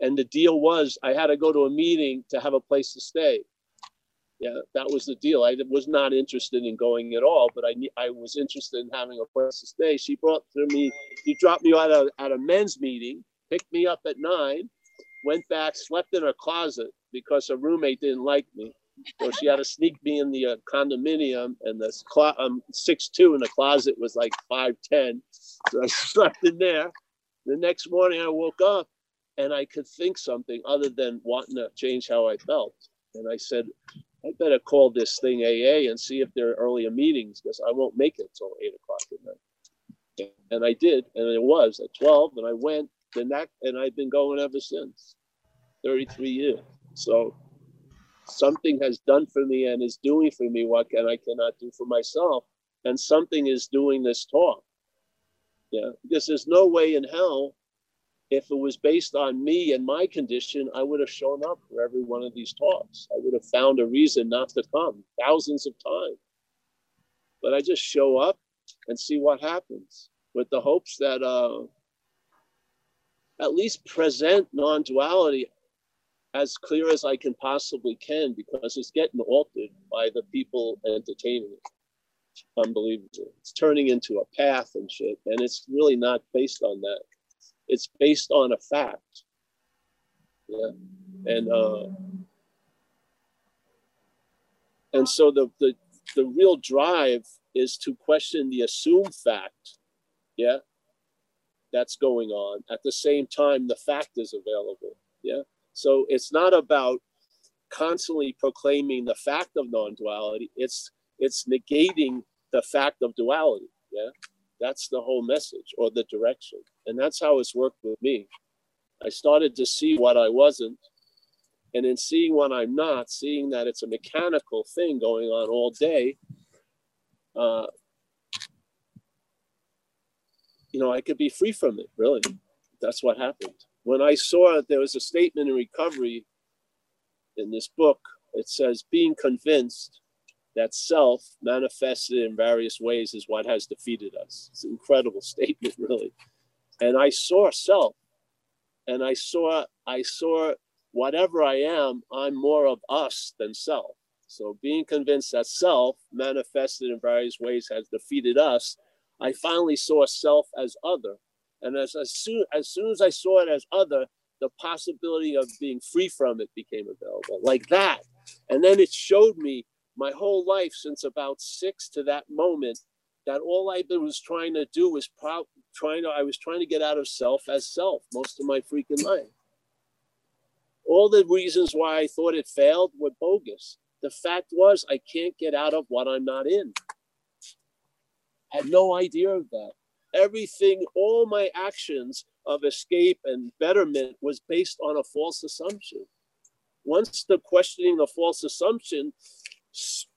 And the deal was I had to go to a meeting to have a place to stay. Yeah, that was the deal. I was not interested in going at all, but I was interested in having a place to stay. She brought to me, she dropped me out at a men's meeting, picked me up at 9, went back, slept in her closet because her roommate didn't like me. So she had to sneak me in the condominium, and the 6'2" in the closet was like 5'10". So I slept in there. The next morning I woke up and I could think something other than wanting to change how I felt. And I said, I better call this thing AA and see if there are earlier meetings because I won't make it till 8 o'clock at night. And I did, and it was at 12, and I went the next, and I've been going ever since, 33 years. So something has done for me and is doing for me what I cannot do for myself, and something is doing this talk. Yeah, because there's no way in hell, if it was based on me and my condition, I would have shown up for every one of these talks. I would have found a reason not to come thousands of times. But I just show up and see what happens with the hopes that at least present non-duality as clear as I can possibly can, because it's getting altered by the people entertaining it. It's unbelievable. It's turning into a path and shit, and it's really not based on that. It's based on a fact. Yeah. And so the real drive is to question the assumed fact. Yeah. that's going on. At the same time, the fact is available. Yeah. So it's not about constantly proclaiming the fact of non-duality. It's negating the fact of duality. Yeah. That's the whole message or the direction. And that's how it's worked with me. I started to see what I wasn't. And in seeing what I'm not, seeing that it's a mechanical thing going on all day, you know, I could be free from it, really. That's what happened. When I saw that there was a statement in recovery in this book, it says, being convinced that self manifested in various ways is what has defeated us. It's an incredible statement, really. And I saw self, and I saw whatever I am, I'm more of us than self. So being convinced that self manifested in various ways has defeated us, I finally saw self as other. And as soon as I saw it as other, the possibility of being free from it became available, like that. And then it showed me my whole life since about 6 to that moment, that all I was trying to do was I was trying to get out of self as self most of my freaking life. All the reasons why I thought it failed were bogus. The fact was, I can't get out of what I'm not in. I had no idea of that. Everything, all my actions of escape and betterment was based on a false assumption. Once the questioning of false assumption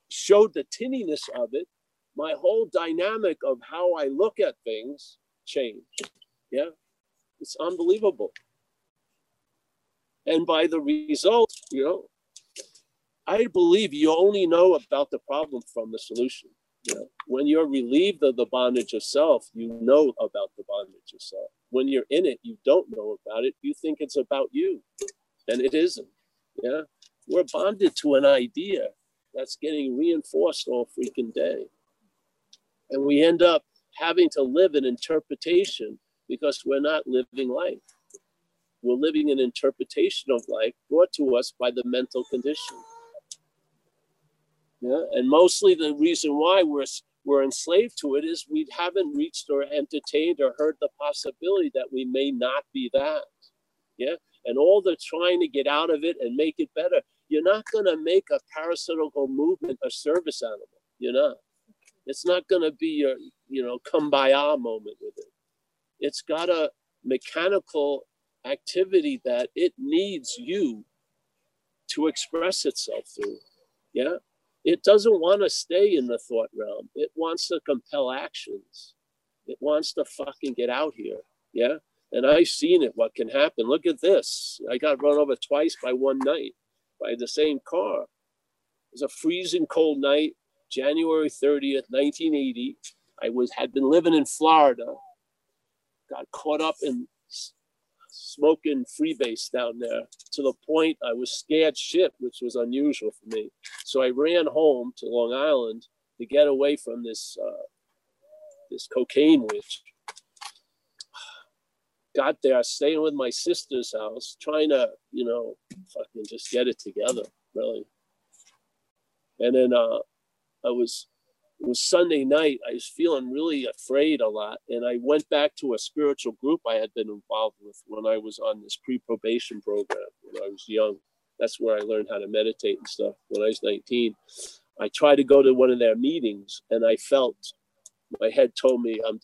showed the tinniness of it, my whole dynamic of how I look at things changed. Yeah, it's unbelievable. And by the result, you know, I believe you only know about the problem from the solution. You know? When you're relieved of the bondage of self, you know about the bondage of self. When you're in it, you don't know about it. You think it's about you, and it isn't. Yeah, we're bonded to an idea that's getting reinforced all freaking day. And we end up having to live an interpretation because we're not living life. We're living an interpretation of life brought to us by the mental condition. Yeah? And mostly the reason why we're enslaved to it is we haven't reached or entertained or heard the possibility that we may not be that. Yeah? And all the trying to get out of it and make it better. You're not going to make a parasitical movement a service animal. You're not. It's not going to be your, you know, kumbaya moment with it. It's got a mechanical activity that it needs you to express itself through. Yeah. It doesn't want to stay in the thought realm. It wants to compel actions. It wants to fucking get out here. Yeah. And I've seen it, what can happen. Look at this. I got run over twice by one night by the same car. It was a freezing cold night, January 30th, 1980. I had been living in Florida. Got caught up in smoking freebase down there to the point I was scared shit, which was unusual for me. So I ran home to Long Island to get away from this cocaine witch. Got there, staying with my sister's house, trying to, you know, fucking just get it together, really. And then it was Sunday night. I was feeling really afraid a lot. And I went back to a spiritual group I had been involved with when I was on this pre-probation program when I was young. That's where I learned how to meditate and stuff when I was 19. I tried to go to one of their meetings and I felt my head told me I'm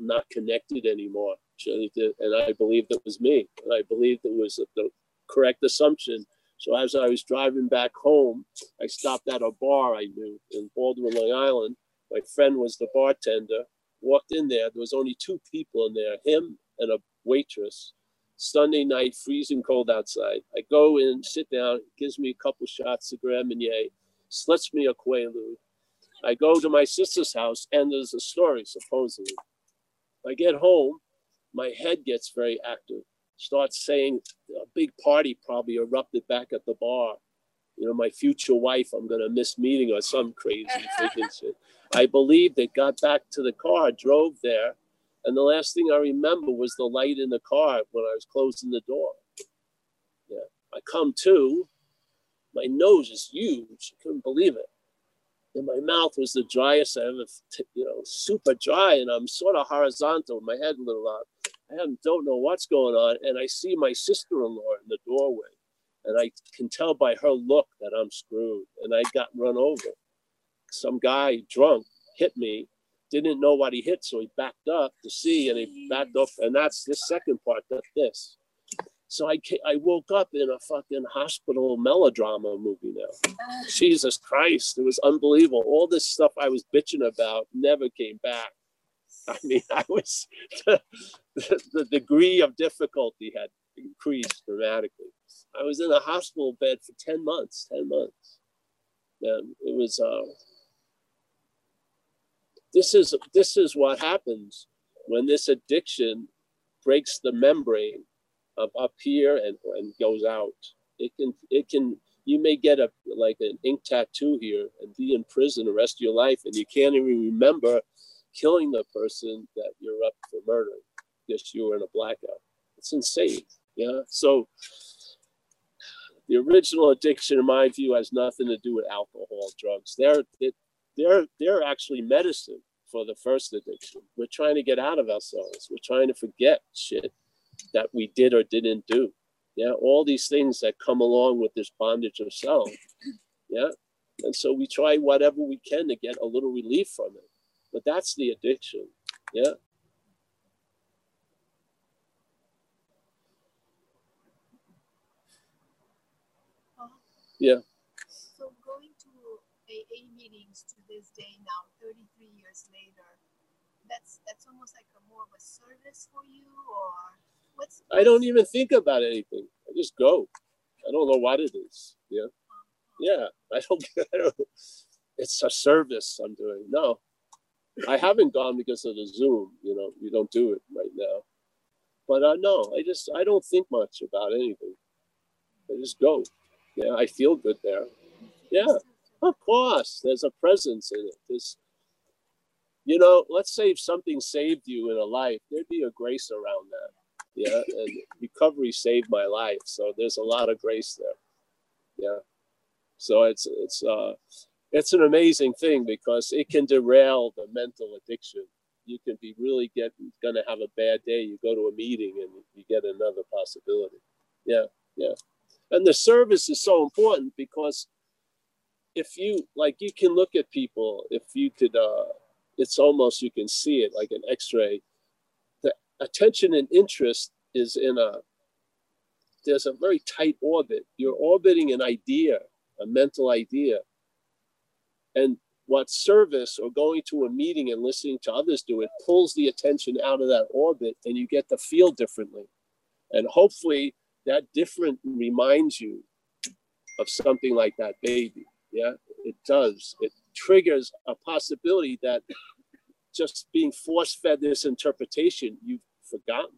not connected anymore. And I believed it was me. And I believed it was the correct assumption. So as I was driving back home, I stopped at a bar I knew in Baldwin, Long Island. My friend was the bartender. Walked in there. There was only 2 people in there, him and a waitress. Sunday night, freezing cold outside. I go in, sit down, gives me a couple shots of Grand Marnier, slits me a Quaalude. I go to my sister's house, and there's a story, supposedly. I get home, my head gets very active. Starts saying, a big party probably erupted back at the bar. You know, my future wife, I'm going to miss meeting or some crazy freaking shit. I believe they got back to the car, drove there. And the last thing I remember was the light in the car when I was closing the door. Yeah, I come to, my nose is huge. I couldn't believe it. and my mouth was the driest I ever, super dry, and I'm sort of horizontal, my head a little out. Don't know what's going on, and I see my sister-in-law in the doorway, and I can tell by her look that I'm screwed, and I got run over. Some guy drunk hit me, didn't know what he hit, so he backed up to see, and he backed up, and that's this second part, that's this. So I woke up in a fucking hospital melodrama movie now. Jesus Christ, it was unbelievable. All this stuff I was bitching about never came back. I mean, I was, the degree of difficulty had increased dramatically. I was in a hospital bed for 10 months. And it was, this is what happens when this addiction breaks the membrane of up here and goes out. It can, you may get like an ink tattoo here and be in prison the rest of your life, and you can't even remember killing the person that you're up for murder. Yes, you were in a blackout. It's insane. Yeah. So the original addiction, in my view, has nothing to do with alcohol, drugs. They're actually medicine for the first addiction. We're trying to get out of ourselves. We're trying to forget shit that we did or didn't do. Yeah. All these things that come along with this bondage of self. Yeah. And so we try whatever we can to get a little relief from it. But that's the addiction, yeah. Yeah. So going to AA meetings to this day now, 33 years later, that's almost like a more of a service for you, or what's? I don't even think about anything. I just go. I don't know what it is. Yeah. Yeah. I don't. It's a service I'm doing. No. I haven't gone because of the Zoom, you don't do it right now. But no, I don't think much about anything. I just go. Yeah, I feel good there. Yeah, of course, there's a presence in it. Let's say if something saved you in a life, there'd be a grace around that. Yeah, and recovery saved my life. So there's a lot of grace there. Yeah. So it's an amazing thing because it can derail the mental addiction. You can be really gonna have a bad day. You go to a meeting and you get another possibility. Yeah, yeah. And the service is so important because if you can look at people, if you could, it's almost, you can see it like an X-ray. The attention and interest is there's a very tight orbit. You're orbiting an idea, a mental idea. And what service or going to a meeting and listening to others do, it pulls the attention out of that orbit and you get to feel differently. And hopefully that different reminds you of something like that baby. Yeah, it does. It triggers a possibility that just being force-fed this interpretation, you've forgotten.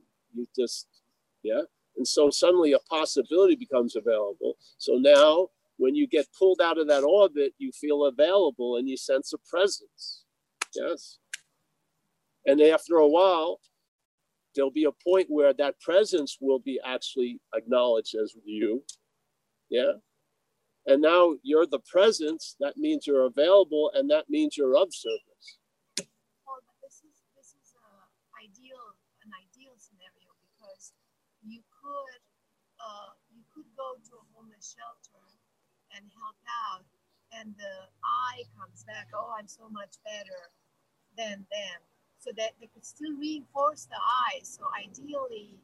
Yeah. And so suddenly a possibility becomes available. So now, when you get pulled out of that orbit, you feel available and you sense a presence. Yes. And after a while, there'll be a point where that presence will be actually acknowledged as you. Yeah. And now you're the presence. That means you're available, and that means you're of service. Paul, but this is an ideal scenario, because you could go to a homeless shelter and help out, and the I comes back, oh, I'm so much better than them. So that they could still reinforce the I. So ideally,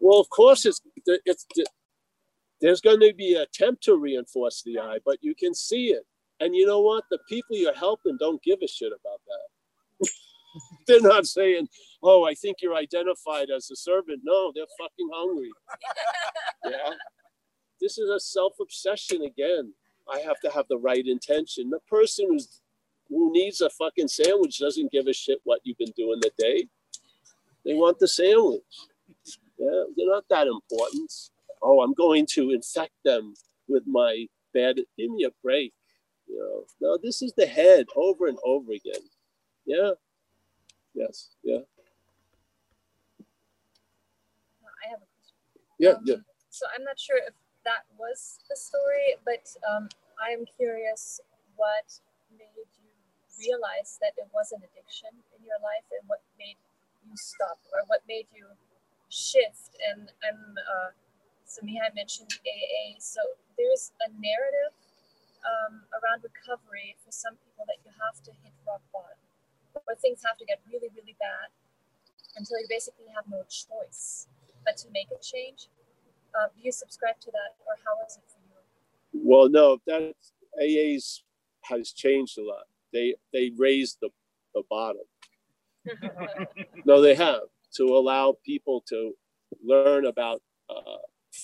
well, of course, there's going to be an attempt to reinforce the I, but you can see it. And you know what? The people you're helping don't give a shit about that. They're not saying, oh, I think you're identified as a servant. No, they're fucking hungry. Yeah. This is a self-obsession again. I have to have the right intention. The person who needs a fucking sandwich doesn't give a shit what you've been doing the day. They want the sandwich. Yeah, they're not that important. Oh, I'm going to infect them with my bad. Give me a break. No, this is the head over and over again. Yeah. Yes. Yeah. I have a question. Yeah. Yeah. So I'm not sure if that was the story, but I am curious what made you realize that it was an addiction in your life, and what made you stop, or what made you shift? And Samiha mentioned AA, so there's a narrative around recovery for some people that you have to hit rock bottom, where things have to get really, really bad until you basically have no choice but to make a change. Do you subscribe to that, or how was it for you? Well, no, that's AA's has changed a lot. They raised the bottom. No, they have, to allow people to learn about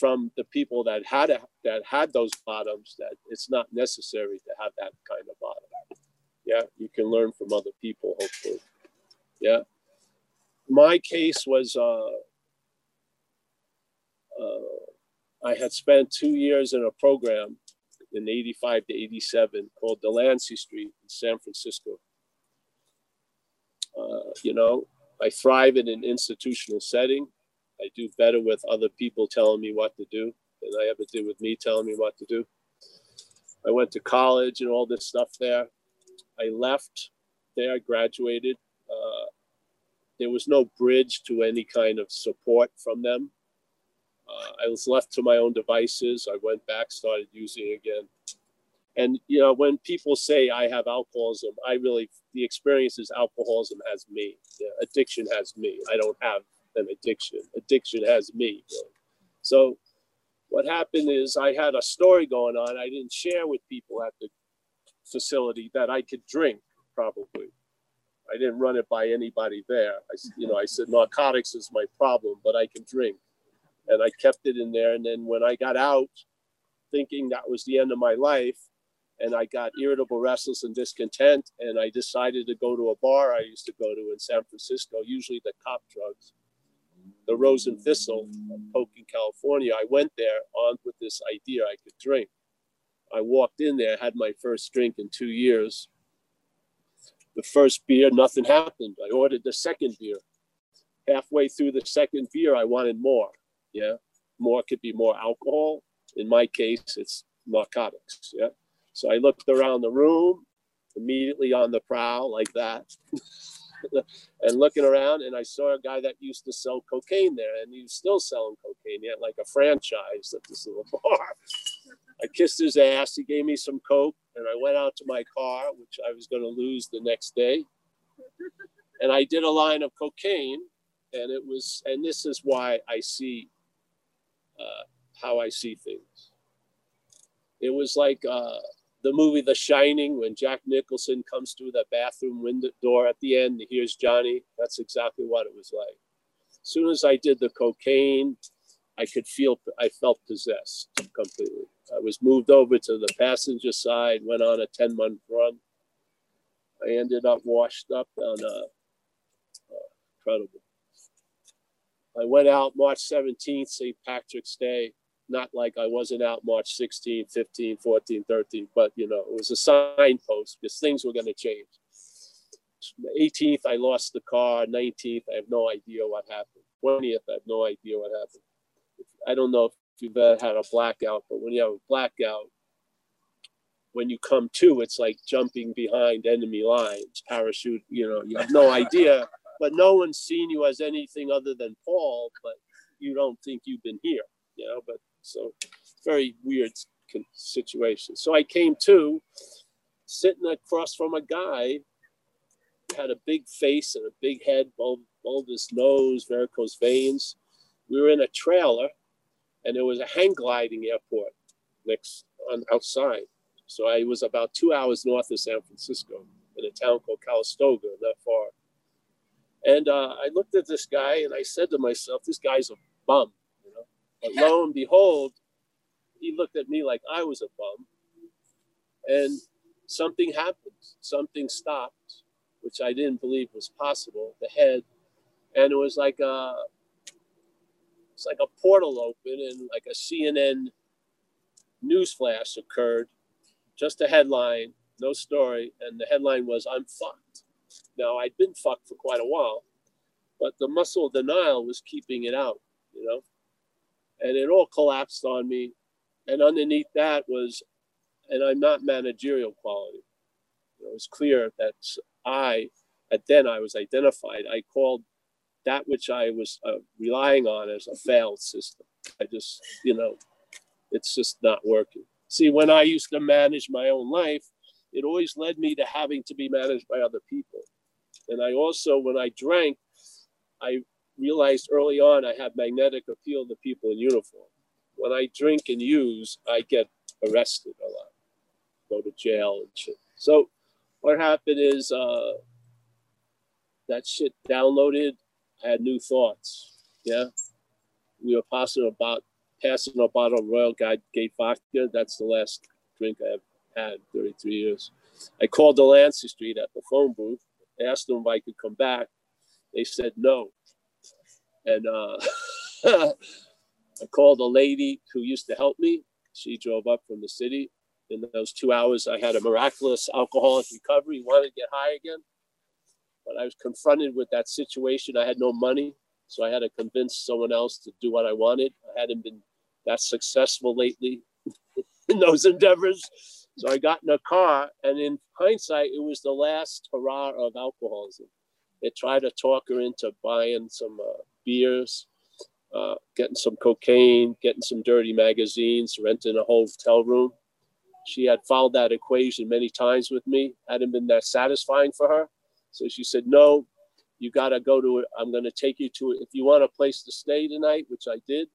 from the people that had those bottoms, that it's not necessary to have that kind of bottom. Yeah, you can learn from other people, hopefully. Yeah, my case was I had spent 2 years in a program in 85 to 87 called Delancey Street in San Francisco. You know, I thrive in an institutional setting. I do better with other people telling me what to do than I ever did with me telling me what to do. I went to college and all this stuff there. I left there, graduated. There was no bridge to any kind of support from them. I was left to my own devices. I went back, started using again. And, you know, when people say I have alcoholism, the experience is alcoholism has me. Yeah, addiction has me. I don't have an addiction. Addiction has me. Really. So what happened is I had a story going on. I didn't share with people at the facility that I could drink, probably. I didn't run it by anybody there. I said, narcotics is my problem, but I can drink. And I kept it in there. And then when I got out, thinking that was the end of my life, and I got irritable, restless, and discontent, and I decided to go to a bar I used to go to in San Francisco, usually the cop drugs, the Rose and Thistle, Pocono, California. I went there armed with this idea I could drink. I walked in there, had my first drink in 2 years. The first beer, nothing happened. I ordered the second beer. Halfway through the second beer, I wanted more. Yeah, more could be more alcohol. In my case, it's narcotics. Yeah. So I looked around the room, immediately on the prowl like that, and looking around, and I saw a guy that used to sell cocaine there, and he was still selling cocaine. He had like a franchise at this little bar. I kissed his ass. He gave me some coke, and I went out to my car, which I was going to lose the next day. And I did a line of cocaine, and this is why I see how I see things. It was like the movie The Shining, when Jack Nicholson comes through the bathroom window door at the end, and hears Johnny. That's exactly what it was like. As soon as I did the cocaine, I felt possessed completely. I was moved over to the passenger side, went on a 10-month run. I ended up washed up on incredible. I went out March 17th, St. Patrick's Day. Not like I wasn't out March 16th, 15th, 14th, 13th, but you know, it was a signpost because things were going to change. 18th, I lost the car. 19th, I have no idea what happened. 20th, I have no idea what happened. I don't know if you've ever had a blackout, but when you have a blackout, when you come to, it's like jumping behind enemy lines, parachute, you know, you have no idea, but no one's seen you as anything other than Paul, but you don't think you've been here, you know, but so very weird situation. So I came to, sitting across from a guy, had a big face and a big head, bulbous nose, varicose veins. We were in a trailer, and there was a hang gliding airport outside. So I was about 2 hours north of San Francisco in a town called Calistoga, not far. And I looked at this guy, and I said to myself, "This guy's a bum," you know. But lo and behold, he looked at me like I was a bum. And something happened. Something stopped, which I didn't believe was possible. The head, and it was like a portal open, and like a CNN news flash occurred, just a headline, no story. And the headline was, "I'm fucked." Now, I'd been fucked for quite a while, but the muscle denial was keeping it out, you know, and it all collapsed on me. And underneath that was, and I'm not managerial quality. It was clear that I was identified. I called that which I was relying on as a failed system. I just, it's just not working. See, when I used to manage my own life, it always led me to having to be managed by other people. And I also, when I drank, I realized early on I had magnetic appeal to people in uniform. When I drink and use, I get arrested a lot, go to jail and shit. So what happened is that shit downloaded. I had new thoughts, yeah? We were passing a bottle of Royal Gate vodka. That's the last drink I've had in 33 years. I called Delancey Street at the phone booth, asked them if I could come back. They said no. And I called a lady who used to help me. She drove up from the city. In those 2 hours, I had a miraculous alcoholic recovery, wanted to get high again. But I was confronted with that situation. I had no money, so I had to convince someone else to do what I wanted. I hadn't been that successful lately in those endeavors. So I got in a car, and in hindsight, it was the last hurrah of alcoholism. They tried to talk her into buying some beers, getting some cocaine, getting some dirty magazines, renting a whole hotel room. She had followed that equation many times with me. Hadn't been that satisfying for her. So she said, no, you got to go to it. I'm going to take you to it. If you want a place to stay tonight, which I did,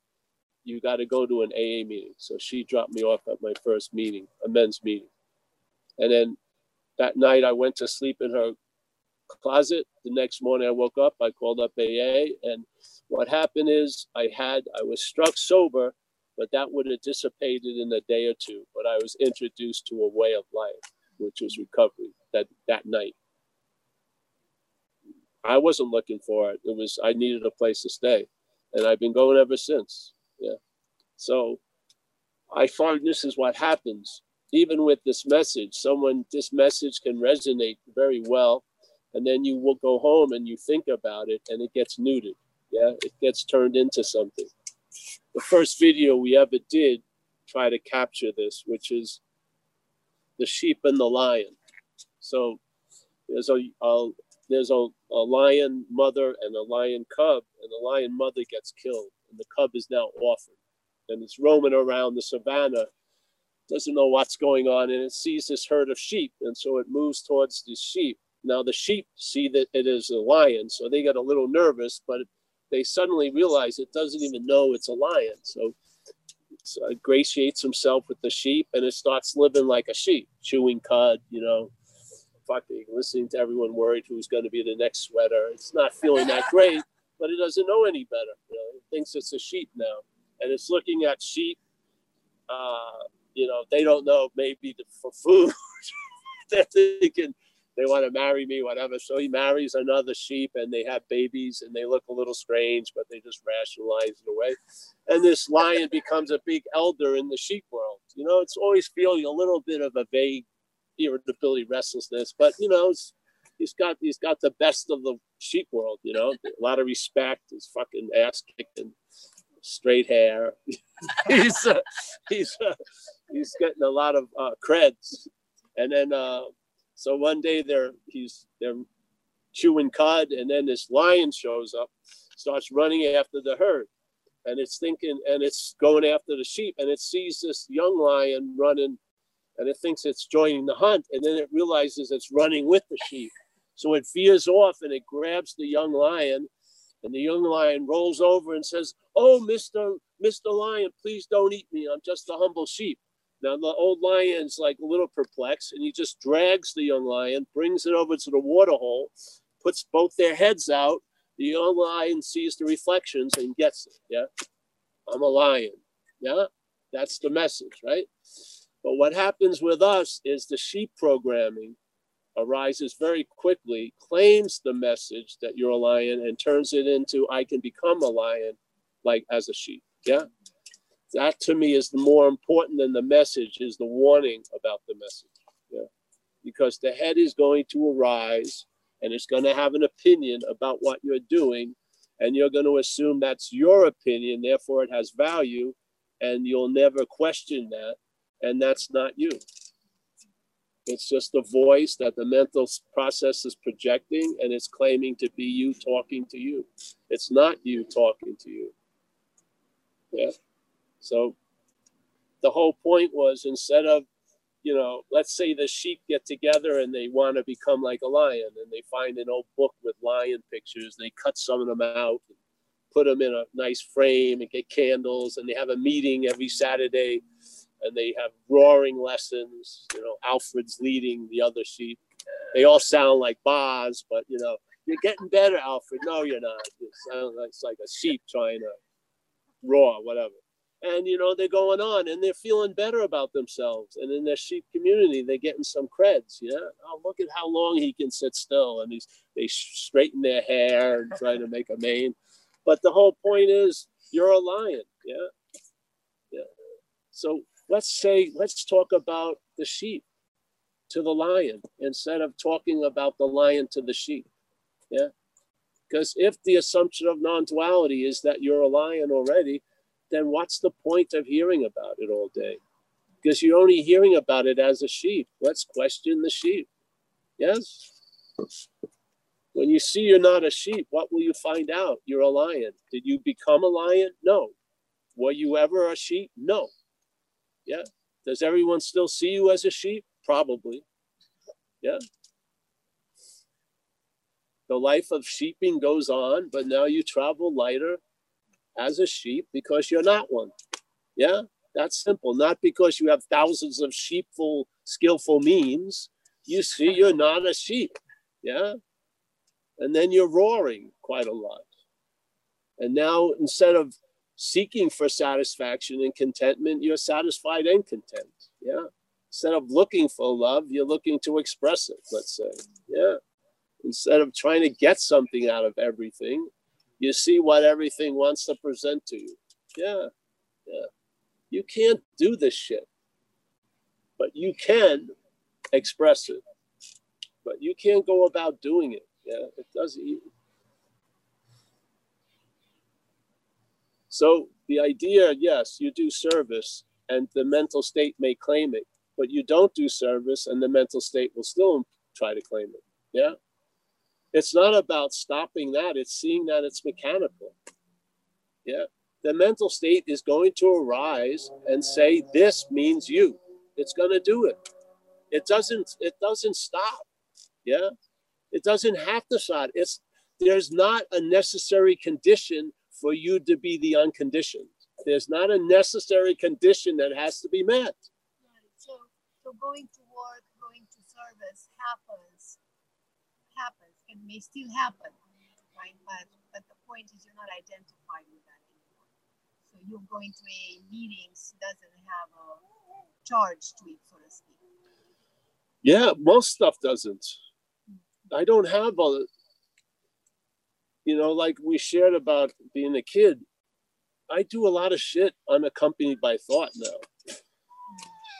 you got to go to an AA meeting. So she dropped me off at my first meeting, a men's meeting. And then that night I went to sleep in her closet. The next morning I woke up, I called up AA. And what happened is I was struck sober, but that would have dissipated in a day or two. But I was introduced to a way of life, which was recovery that night. I wasn't looking for it. I needed a place to stay. And I've been going ever since. Yeah. So I find this is what happens. Even with this message, this message can resonate very well. And then you will go home and you think about it and it gets neutered. Yeah. It gets turned into something. The first video we ever did try to capture this, which is the sheep and the lion. So there's a lion mother and a lion cub, and the lion mother gets killed, and the cub is now orphaned. And it's roaming around the savannah, doesn't know what's going on, and it sees this herd of sheep, and so it moves towards the sheep. Now the sheep see that it is a lion, so they get a little nervous, but they suddenly realize it doesn't even know it's a lion. So it ingratiates himself with the sheep, and it starts living like a sheep, chewing cud, listening to everyone worried who's going to be the next sweater. It's not feeling that great, but it doesn't know any better. It thinks it's a sheep now, and it's looking at sheep. They don't know, maybe for food. They're thinking they want to marry me, whatever. So he marries another sheep, and they have babies, and they look a little strange, but they just rationalize it away. And this lion becomes a big elder in the sheep world. It's always feeling a little bit of a vague irritability, restlessness, but he's got the best of the sheep world. A lot of respect. His fucking ass kicked and straight hair. He's getting a lot of creds. And then so one day they're chewing cud, and then this lion shows up, starts running after the herd, and it's thinking, and it's going after the sheep, and it sees this young lion running. And it thinks it's joining the hunt, and then it realizes it's running with the sheep. So it veers off and it grabs the young lion, and the young lion rolls over and says, "Oh, Mr. Lion, please don't eat me. I'm just a humble sheep." Now the old lion's like a little perplexed, and he just drags the young lion, brings it over to the water hole, puts both their heads out. The young lion sees the reflections and gets it. Yeah, I'm a lion. Yeah, that's the message, right? But what happens with us is the sheep programming arises very quickly, claims the message that you're a lion, and turns it into, I can become a lion, like as a sheep. Yeah. That to me is more important than the message, is the warning about the message. Yeah. Because the head is going to arise, and it's going to have an opinion about what you're doing, and you're going to assume that's your opinion. Therefore, it has value, and you'll never question that. And that's not you. It's just a voice that the mental process is projecting, and it's claiming to be you talking to you. It's not you talking to you. Yeah. So the whole point was, instead of, you know, let's say the sheep get together and they want to become like a lion, and they find an old book with lion pictures. They cut some of them out, and put them in a nice frame and get candles, and they have a meeting every Saturday. And they have roaring lessons, you know, Alfred's leading the other sheep. They all sound like Boz, but, you know, you're getting better, Alfred. No, you're not. It sounds like, it's like a sheep trying to roar, whatever. And, you know, they're going on, and they're feeling better about themselves. And in their sheep community, they're getting some creds, yeah? Oh, look at how long he can sit still. And they straighten their hair and try to make a mane. But the whole point is, you're a lion, yeah? Yeah. So let's talk about the sheep to the lion instead of talking about the lion to the sheep. Yeah. Because if the assumption of non-duality is that you're a lion already, then what's the point of hearing about it all day? Because you're only hearing about it as a sheep. Let's question the sheep. Yes. When you see you're not a sheep, what will you find out? You're a lion. Did you become a lion? No. Were you ever a sheep? No. Yeah. Does everyone still see you as a sheep? Probably. Yeah. The life of sheeping goes on, but now you travel lighter as a sheep because you're not one. Yeah. That's simple. Not because you have thousands of sheepful, skillful means. You see, you're not a sheep. Yeah. And then you're roaring quite a lot. And now, instead of seeking for satisfaction and contentment, you're satisfied and content. Yeah. Instead of looking for love, you're looking to express it, let's say. Yeah. Instead of trying to get something out of everything, you see what everything wants to present to you. Yeah. Yeah. You can't do this shit, but you can express it. But you can't go about doing it. Yeah. It doesn't. So the idea, yes, you do service and the mental state may claim it, but you don't do service and the mental state will still try to claim it, yeah? It's not about stopping that, it's seeing that it's mechanical, yeah? The mental state is going to arise and say, this means you. It's gonna do it. It doesn't stop, yeah? It doesn't have to stop. There's not a necessary condition for you to be the unconditioned. There's not a necessary condition that has to be met. Right. So going to work, going to service happens, and may still happen, right? But the point is you're not identified with that anymore. So you're going to a meeting that doesn't have a charge to it, so to speak. Yeah, most stuff doesn't. Mm-hmm. I don't have a... You know, like we shared about being a kid, I do a lot of shit unaccompanied by thought now.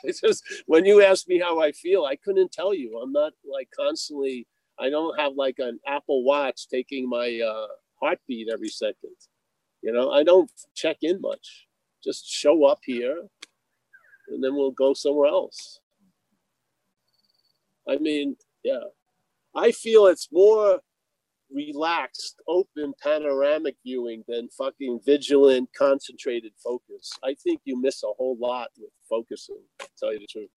It's just, when you ask me how I feel, I couldn't tell you. I'm not like constantly, I don't have like an Apple Watch taking my heartbeat every second. You know, I don't check in much. Just show up here and then we'll go somewhere else. I mean, yeah, I feel it's more relaxed, open, panoramic viewing than fucking vigilant, concentrated focus. I think you miss a whole lot with focusing, to tell you the truth.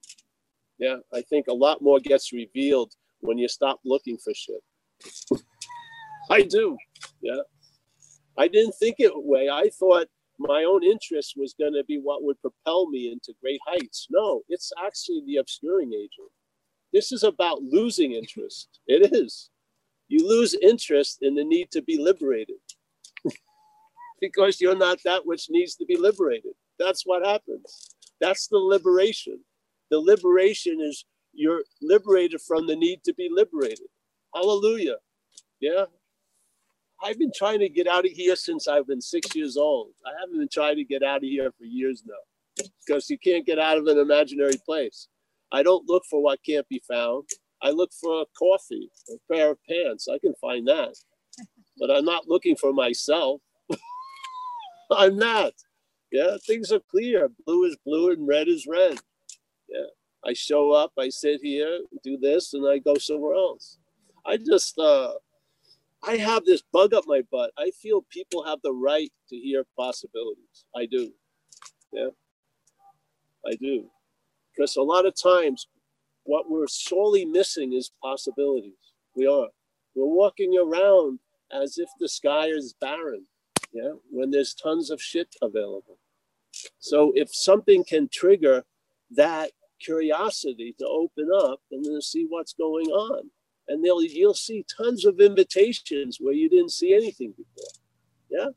Yeah, I think a lot more gets revealed when you stop looking for shit. I do, yeah. I didn't think it way. I thought my own interest was going to be what would propel me into great heights. No, it's actually the obscuring agent. This is about losing interest. It is. You lose interest in the need to be liberated because you're not that which needs to be liberated. That's what happens. That's the liberation. The liberation is you're liberated from the need to be liberated. Hallelujah. Yeah. I've been trying to get out of here since I've been 6 years old. I haven't been trying to get out of here for years now because you can't get out of an imaginary place. I don't look for what can't be found. I look for a coffee, a pair of pants. I can find that. But I'm not looking for myself. I'm not. Yeah, things are clear. Blue is blue and red is red. Yeah, I show up, I sit here, do this, and I go somewhere else. I just, I have this bug up my butt. I feel people have the right to hear possibilities. I do. Yeah, I do. Because a lot of times what we're sorely missing is possibilities. We are. We're walking around as if the sky is barren, yeah, when there's tons of shit available. So if something can trigger that curiosity to open up and then see what's going on, and you'll see tons of invitations where you didn't see anything before. Yeah?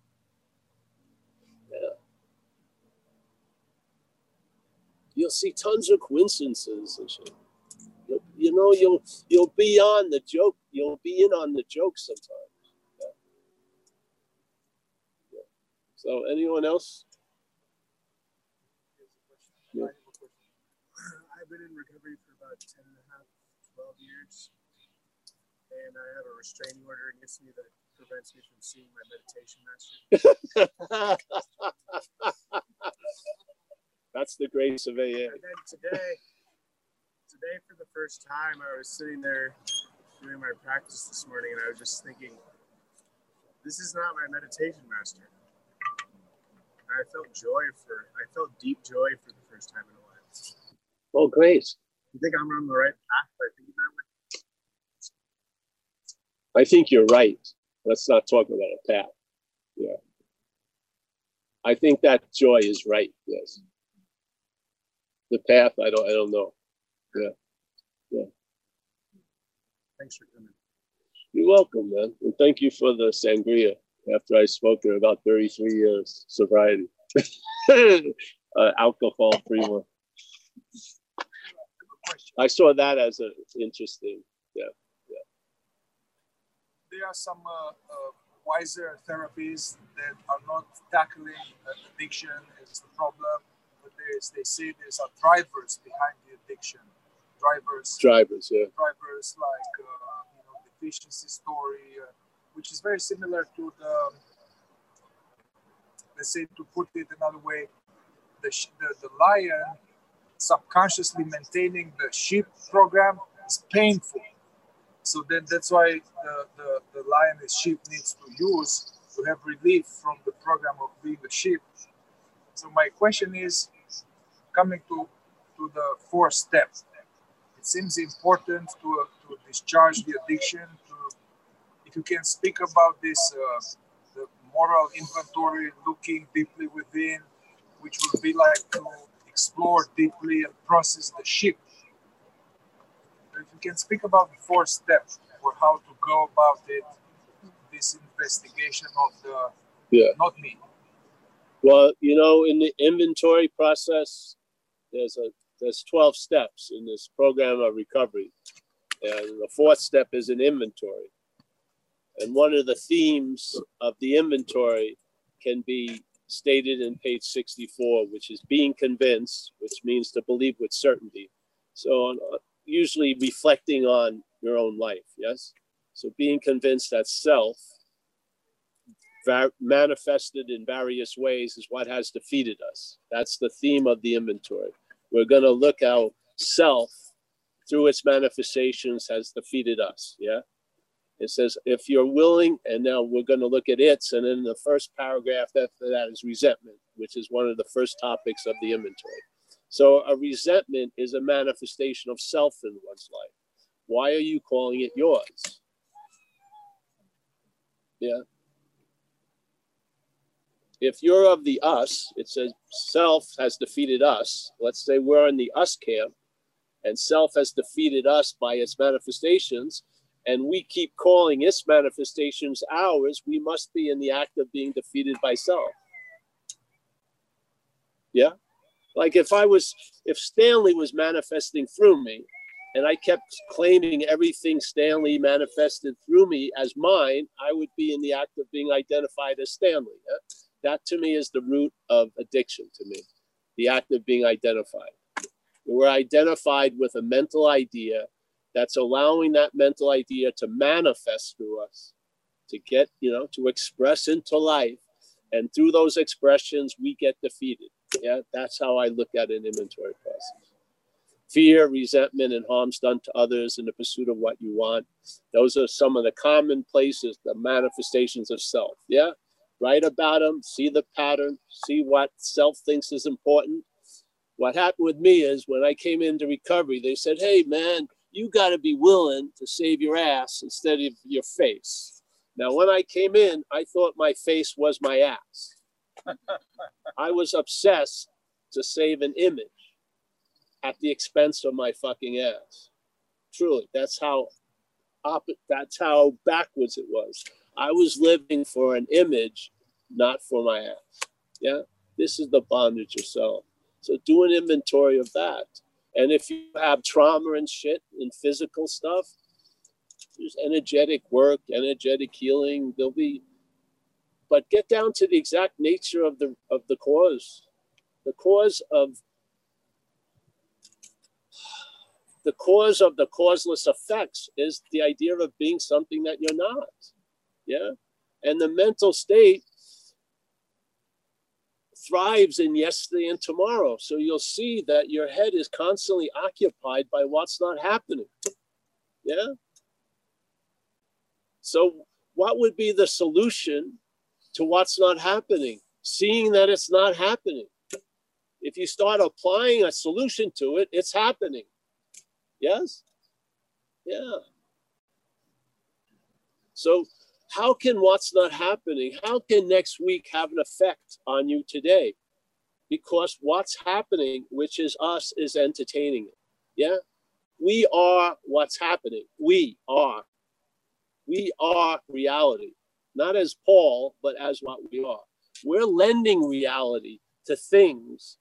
Yeah. You'll see tons of coincidences and shit. You know, you'll be on the joke. You'll be in on the joke sometimes. Yeah. Yeah. So anyone else? Yeah. I've been in recovery for about 10 and a half, 12 years. And I have a restraining order against me that prevents me from seeing my meditation master. That's the grace of AA. And then today for the first time, I was sitting there doing my practice this morning, and I was just thinking, this is not my meditation master. And I felt deep joy for the first time in a while. Oh, great. You think I'm on the right path by thinking that way? I think you're right. Let's not talk about a path. Yeah. I think that joy is right. Yes. The path, I don't know. Yeah. Yeah. Thanks for coming. You're welcome, man. And thank you for the sangria after I spoke there about 33 years sobriety. Alcohol-free one. I saw that as an interesting, yeah. There are some wiser therapies that are not tackling addiction as the problem, but they say there's are drivers behind the addiction. Drivers, yeah. Drivers like you know, the deficiency story, which is very similar to the, let's say, to put it another way, the lion subconsciously maintaining the sheep program is painful. So then that's why the lion and sheep needs to use to have relief from the program of being a sheep. So my question is, coming to the fourth step, it seems important to discharge the addiction. If you can speak about this, the moral inventory, looking deeply within, which would be like to explore deeply and process the sheep. If you can speak about the fourth step or how to go about it, this investigation of the not me. Well, you know, in the inventory process, there's 12 steps in this program of recovery. And the fourth step is an inventory. And one of the themes of the inventory can be stated in page 64, which is being convinced, which means to believe with certainty. So usually reflecting on your own life, yes? So being convinced that self manifested in various ways is what has defeated us. That's the theme of the inventory. We're gonna look how self through its manifestations has defeated us, yeah? It says, if you're willing, and now we're gonna look at its, and then the first paragraph after that is resentment, which is one of the first topics of the inventory. So a resentment is a manifestation of self in one's life. Why are you calling it yours? Yeah. If you're of the us, it says self has defeated us. Let's say we're in the us camp and self has defeated us by its manifestations and we keep calling its manifestations ours, we must be in the act of being defeated by self. Yeah. Like if Stanley was manifesting through me and I kept claiming everything Stanley manifested through me as mine, I would be in the act of being identified as Stanley. That to me is the root of addiction to me, the act of being identified. We're identified with a mental idea that's allowing that mental idea to manifest through us, to get, you know, to express into life. And through those expressions, we get defeated. Yeah, that's how I look at an inventory process. fear, resentment, and harms done to others in the pursuit of what you want. Those are some of the common places, the manifestations of self. Yeah, write about them, see the pattern, see what self thinks is important. What happened with me is when I came into recovery, they said, hey, man, you got to be willing to save your ass instead of your face. Now, when I came in, I thought my face was my ass. I was obsessed to save an image at the expense of my fucking ass. Truly, that's how backwards it was. I was living for an image, not for my ass. Yeah, this is the bondage of self. So do an inventory of that. And if you have trauma and shit and physical stuff, there's energetic work, energetic healing. There'll be, but get down to the exact nature of the cause. The cause of the causeless effects is the idea of being something that you're not. Yeah. And the mental state thrives in yesterday and tomorrow. So you'll see that your head is constantly occupied by what's not happening. Yeah. So what would be the solution to what's not happening? Seeing that it's not happening. If you start applying a solution to it, it's happening. Yes? Yeah. So how can what's not happening, how can next week have an effect on you today? Because what's happening, which is us, is entertaining it. Yeah? We are what's happening. We are. We are reality. Not as Paul, but as what we are. We're lending reality to things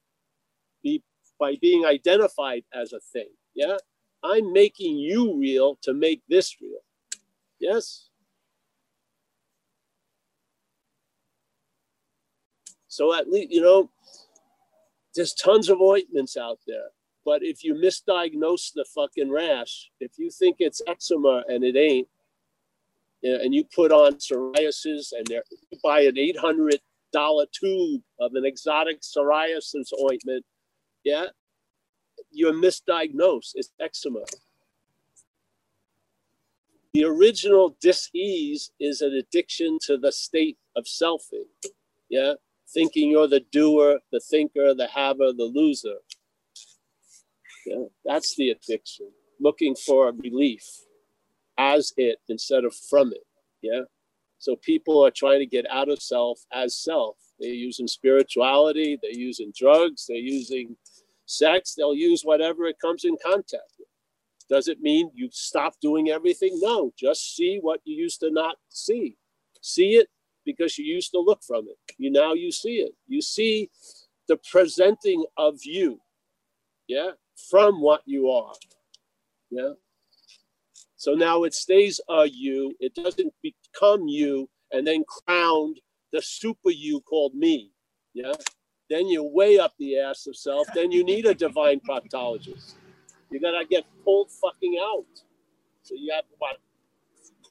by being identified as a thing. Yeah? I'm making you real to make this real. Yes? So at least, there's tons of ointments out there. But if you misdiagnose the fucking rash, if you think it's eczema and it ain't, and you put on psoriasis and you buy an $800 tube of an exotic psoriasis ointment, yeah, you're misdiagnosed. It's eczema. The original dis-ease is an addiction to the state of selfing, yeah? Thinking you're the doer, the thinker, the haver, the loser. Yeah, that's the addiction. Looking for a relief as it instead of from it. Yeah. So people are trying to get out of self as self. They're using spirituality. They're using drugs. They're using sex. They'll use whatever it comes in contact with. Does it mean you stop doing everything? No, just see what you used to not see. See it. Because you used to look from it. Now you see it. You see the presenting of you, yeah, from what you are, yeah? So now it stays a you. It doesn't become you and then crowned the super you called me, yeah? Then you're way up the ass of self. Then you need a divine proctologist. You gotta get pulled fucking out. So you have what?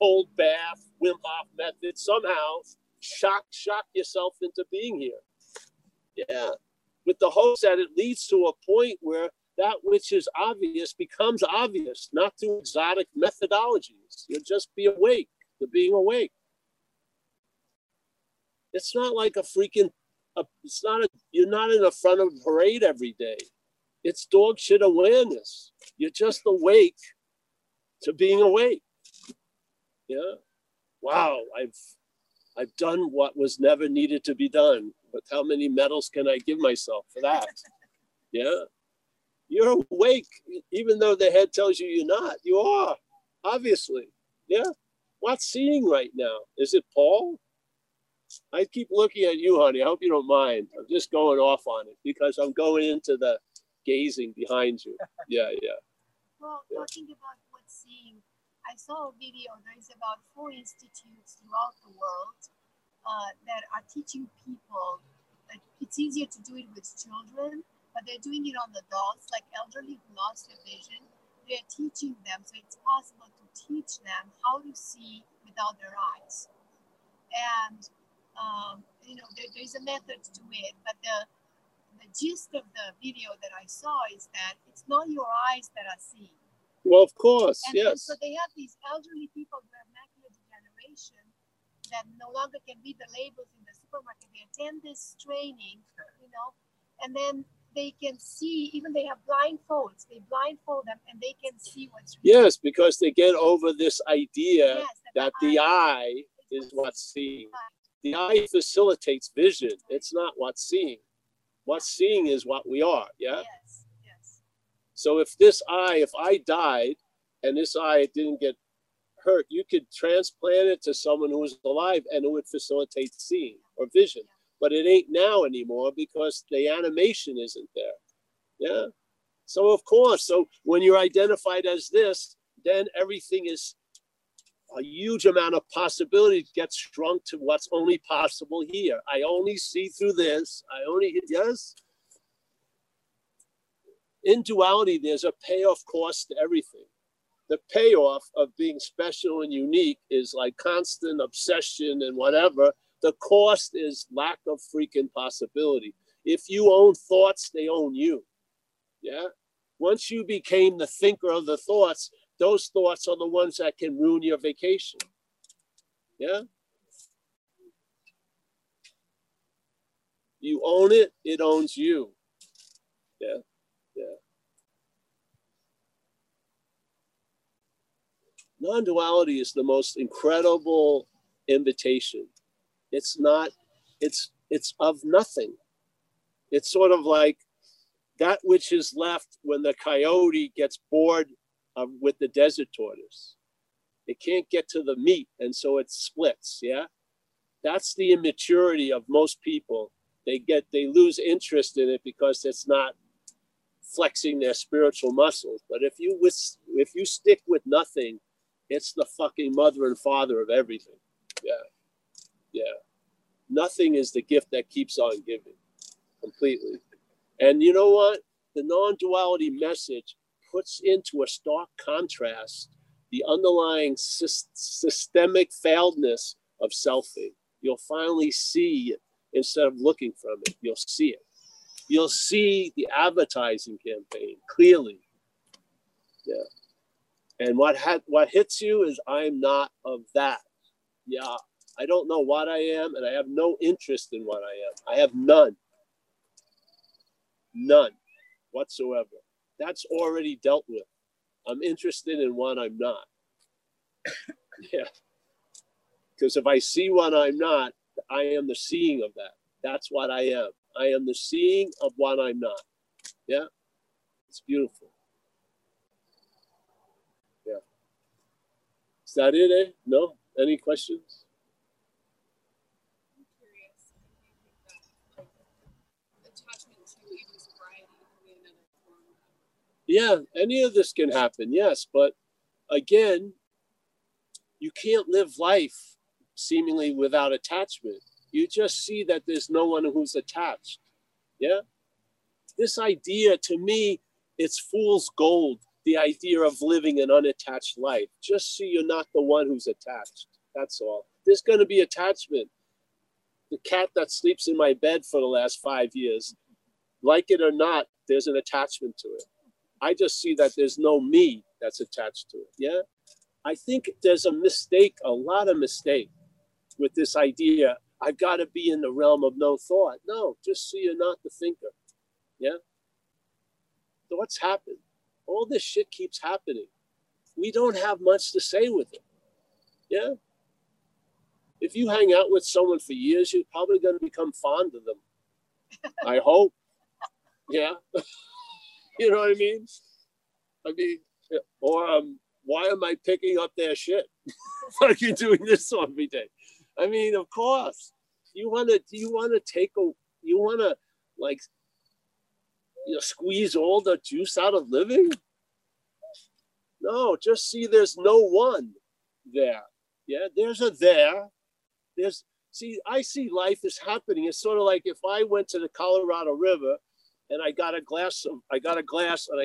Cold bath, Wim Hof method, somehow. Shock yourself into being here. Yeah. With the hopes that it leads to a point where that which is obvious becomes obvious, not through exotic methodologies. You'll just be awake to being awake. It's not like you're not in the front of a parade every day. It's dog shit awareness. You're just awake to being awake. Yeah. Wow. I've done what was never needed to be done, but how many medals can I give myself for that? Yeah. You're awake, even though the head tells you you're not. You are, obviously. Yeah. What's seeing right now? Is it Paul? I keep looking at you, honey. I hope you don't mind. I'm just going off on it because I'm going into the gazing behind you. Yeah, yeah. Well, talking about what's seeing, I saw a video. There is about 4 institutes throughout the world that are teaching people. Like, it's easier to do it with children, but they're doing it on the adults, like elderly who lost their vision. They're teaching them, so it's possible to teach them how to see without their eyes. And there's a method to it, but the gist of the video that I saw is that it's not your eyes that are seeing. Well, of course, and yes. So they have these elderly people who have macular degeneration that no longer can read the labels in the supermarket. They attend this training, you know, and then they can see, even they have blindfolds, they blindfold them and they can see what's real. Yes, because they get over this idea that the eye is what's seeing. The eye facilitates vision. It's not what's seeing. What's seeing is what we are, yeah? Yes, yes. So if this eye, if I died and this eye didn't get hurt, you could transplant it to someone who was alive and it would facilitate seeing or vision. Yeah. But it ain't now anymore because the animation isn't there, yeah? So of course, so when you're identified as this, then everything is a huge amount of possibility gets shrunk to what's only possible here. I only see through this. I only, yes? In duality, there's a payoff cost to everything. The payoff of being special and unique is like constant obsession and whatever. The cost is lack of freaking possibility. If you own thoughts, they own you, yeah? Once you became the thinker of the thoughts, those thoughts are the ones that can ruin your vacation, yeah? You own it, it owns you, yeah, yeah. Non-duality is the most incredible invitation. It's not, it's of nothing. It's sort of like that which is left when the coyote gets bored with the desert tortoise. It can't get to the meat, and so it splits, yeah? That's the immaturity of most people. They lose interest in it because it's not flexing their spiritual muscles. But if you stick with nothing, it's the fucking mother and father of everything, yeah. Yeah, nothing is the gift that keeps on giving completely. And you know what? The non-duality message puts into a stark contrast the underlying systemic failedness of selfing. You'll finally see it instead of looking from it. You'll see it. You'll see the advertising campaign clearly. Yeah. And what hits you is I'm not of that. Yeah. I don't know what I am, and I have no interest in what I am. I have none. None whatsoever. That's already dealt with. I'm interested in what I'm not. Yeah. Because if I see what I'm not, I am the seeing of that. That's what I am. I am the seeing of what I'm not. Yeah. It's beautiful. Yeah. Is that it, eh? No? Any questions? Yeah, any of this can happen, yes. But again, you can't live life seemingly without attachment. You just see that there's no one who's attached, yeah? This idea, to me, it's fool's gold, the idea of living an unattached life. Just see you're not the one who's attached, that's all. There's going to be attachment. The cat that sleeps in my bed for the last 5 years, like it or not, there's an attachment to it. I just see that there's no me that's attached to it, yeah? I think there's a mistake, a lot of mistake with this idea, I've got to be in the realm of no thought. No, just see you're not the thinker, yeah? Thoughts happen. All this shit keeps happening. We don't have much to say with it, yeah? If you hang out with someone for years, you're probably going to become fond of them. I hope, yeah? You know what I mean? Or why am I picking up their shit? Like you're doing this every day. I mean, of course, you wanna squeeze all the juice out of living? No, just see there's no one there. Yeah, there's a there. I see life is happening. It's sort of like if I went to the Colorado River and I got a glass and I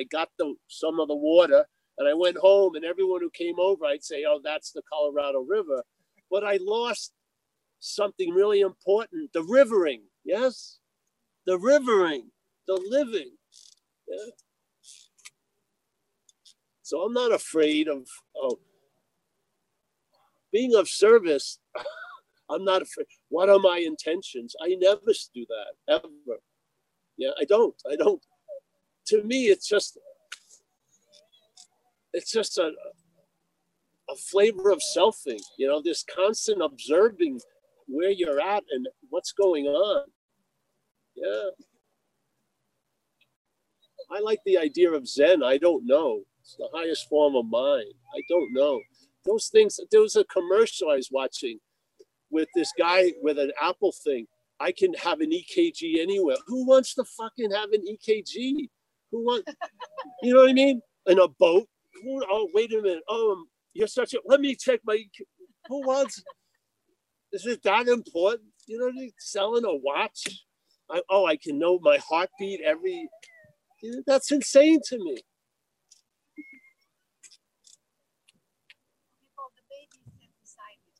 got some of the water and I went home and everyone who came over, I'd say, oh, that's the Colorado River. But I lost something really important, the rivering, yes? The rivering. the living. Yeah? So I'm not afraid of being of service. I'm not afraid. What are my intentions? I never do that, ever. Yeah, I don't. To me, it's just a flavor of selfing, you know, this constant observing where you're at and what's going on. Yeah. I like the idea of Zen. I don't know. It's the highest form of mind. I don't know. Those things, there was a commercial I was watching with this guy with an Apple thing. I can have an EKG anywhere. Who wants to fucking have an EKG? You know what I mean? In a boat. Oh, wait a minute. Oh, you're such a, let me check my EKG. Who wants? Is it that important? You know what I mean? Selling a watch. I can know my heartbeat every, you know, that's insane to me.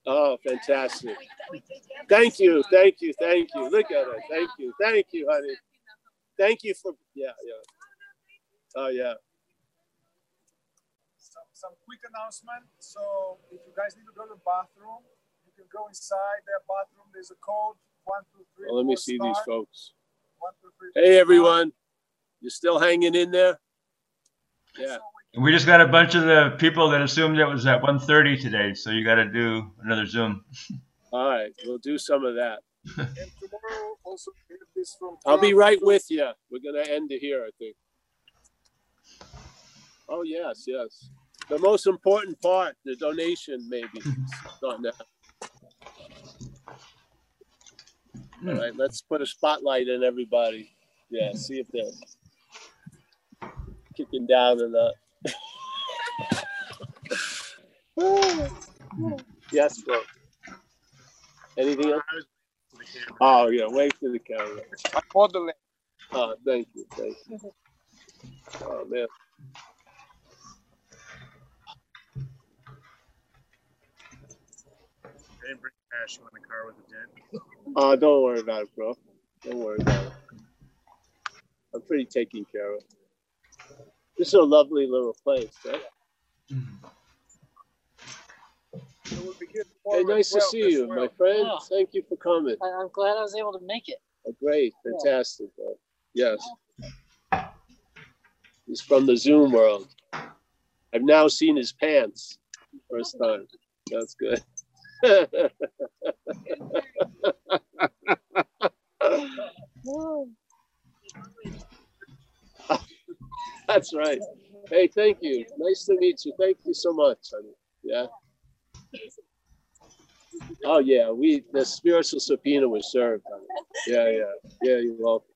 Oh, fantastic. Thank you. Look at her. Thank you, honey. Thank you for, yeah. Oh, yeah. Some quick announcement. So if you guys need to go to the bathroom, you can go inside their bathroom. There's a code, 1, 2, 3. Well, let me see these folks. 1, 2, 3. Hey, everyone. You still hanging in there? Yeah. We just got a bunch of the people that assumed it was at 1:30 today, so you got to do another Zoom. All right, we'll do some of that. And tomorrow also we have this from. I'll be right with you. We're gonna end it here, I think. Oh yes. The most important part, the donation, maybe. Not now. All right, let's put a spotlight on everybody. Yeah, see if they're kicking down or not. Yes, bro. Anything else? Oh, yeah, wave to the camera. I called the link. Oh, thank you. Oh, man. I didn't bring cash on the car with the dent. Oh, don't worry about it, bro. Don't worry about it. I'm pretty taken care of. This is a lovely little place, right? Hey, nice to see you, my friend. Oh. Thank you for coming. I'm glad I was able to make it. Oh, great, fantastic. Yeah. Yes. He's from the Zoom world. I've now seen his pants first time. That's good. That's right. Hey, thank you. Nice to meet you. Thank you so much, honey. Yeah. Oh, yeah. The spiritual subpoena was served, honey. Yeah. You're welcome.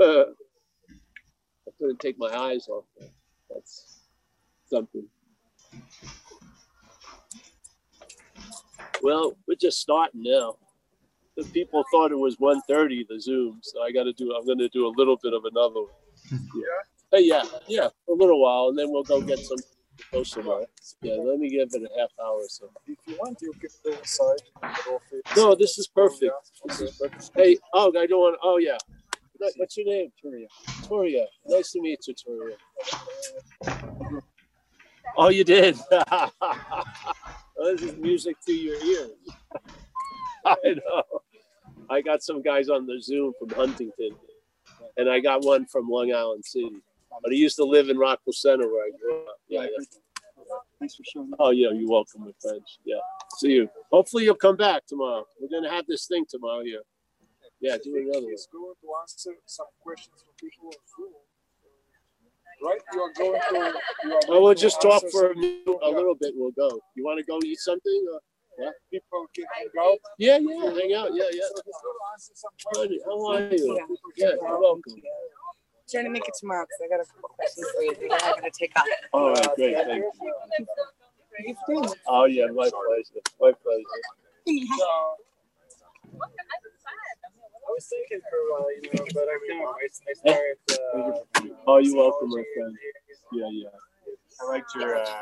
I couldn't take my eyes off that. That's something. Well, we're just starting now. The people thought it was 1:30, the Zoom, so I'm going to do a little bit of another one. Yeah. Hey, yeah, a little while, and then we'll go get some social work. Yeah, let me give it a half hour or so. If you want, you can go inside. No, this is perfect. Hey, I don't want to, yeah. What's your name? Toria. Nice to meet you, Toria. Oh, you did? Well, this is music to your ears. I know. I got some guys on the Zoom from Huntington, and I got one from Long Island City. But he used to live in Rockville Center where I grew up. Yeah. Thanks for showing up. Oh, yeah, you're welcome, my friends. Yeah, see you. Hopefully you'll come back tomorrow. We're going to have this thing tomorrow here. Yeah, do another one. Going to answer some questions for people on Zoom. Right? We'll just talk for a little bit. We'll go. You want to go eat something? Or what? People can hang out. Yeah, hang out. Yeah. So answer some questions. How are you? Yeah, you're welcome. Trying to make it tomorrow because I got a couple questions for you. I'm not going to take off. All right, great. Thank you. Oh, yeah, my pleasure. I was thinking for a while, you know, but I mean, it's nice. Oh, you're welcome, my friend. Yeah. I liked your, I have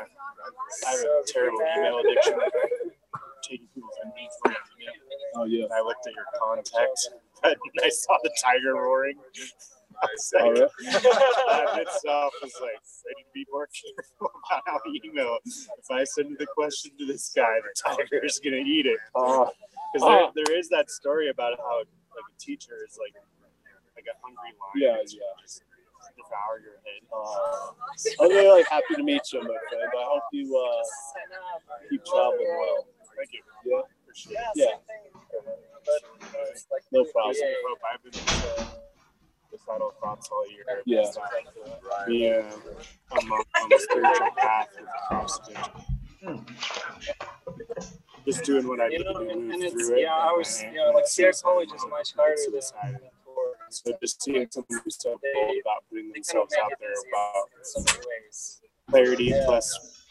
a terrible email addiction. Taking people from me for an email. Oh, yeah. I looked at your contacts and I saw the tiger roaring. All right. That in itself is like, I need to be more careful about how I email. If I send the question to this guy, the tiger's gonna eat it. Because there is that story about how like a teacher is like a hungry lion. Yeah, yeah. Just devour your head. I'm really happy to meet you, my friend. I hope you keep traveling well. Thank you. Yeah. Sure. Yeah. No problem. I've been with idle thoughts all year. Yeah. Yeah. I'm on the spiritual path of just doing what I need to do. And it's, I was, Sierra College is much harder than I did before. So just seeing someone who's so bold about putting themselves out there about so many ways. Clarity plus.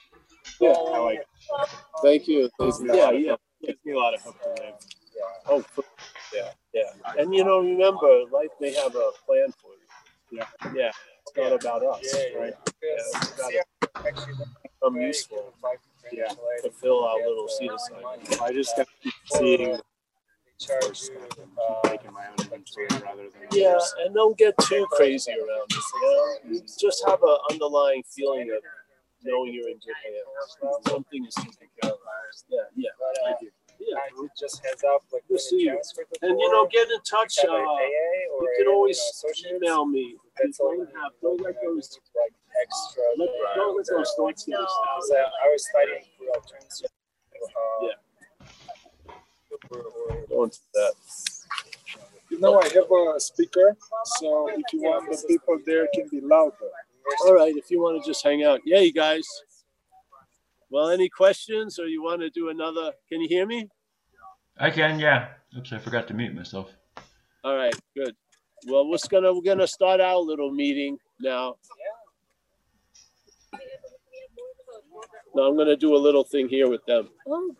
Yeah. I like. Thank you. Yeah. Yeah. Gives me a lot of hope to live. Yeah. Oh, yeah, yeah. And remember, life may have a plan for you. Yeah, yeah. It's not about us, right? Yeah. I'm useful. Yeah. Fulfill our little seed assignment. I just got to keep seeing. Making my own inventory rather than others. And don't get too crazy around this. Just have an underlying feeling of knowing you're in good hands. Something is taken care of. Yeah, yeah. Yeah, just heads up. Like, we'll see you. And get in touch. You can always email me. Don't let those extra. Don't let those thoughts get us down. I was studying for alternates. Yeah. Don't do that. I have a speaker, so if you want the people there can be louder. All right, if you want to just hang out. Yay, guys. Well, any questions, or you want to do another? Can you hear me? I can, yeah. Oops, I forgot to mute myself. All right, good. Well, we're gonna start our little meeting now. Now I'm gonna do a little thing here with them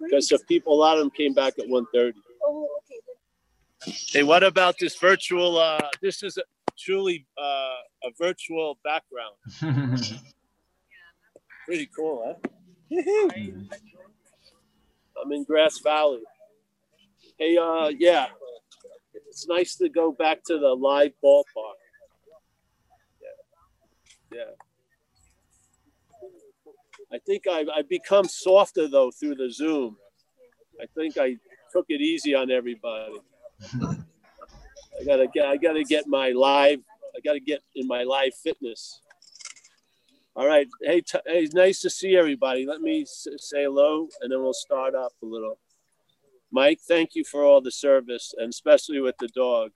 because a lot of them came back at 1:30. Oh, okay. Hey, what about this virtual? This is truly a virtual background. Pretty cool, huh? I'm in Grass Valley. Hey, it's nice to go back to the live ballpark. Yeah. I think I've become softer though through the Zoom. I think I took it easy on everybody. I gotta get in my live fitness. All right. Hey, it's nice to see everybody. Let me say hello, and then we'll start off a little. Mike, thank you for all the service, and especially with the dog.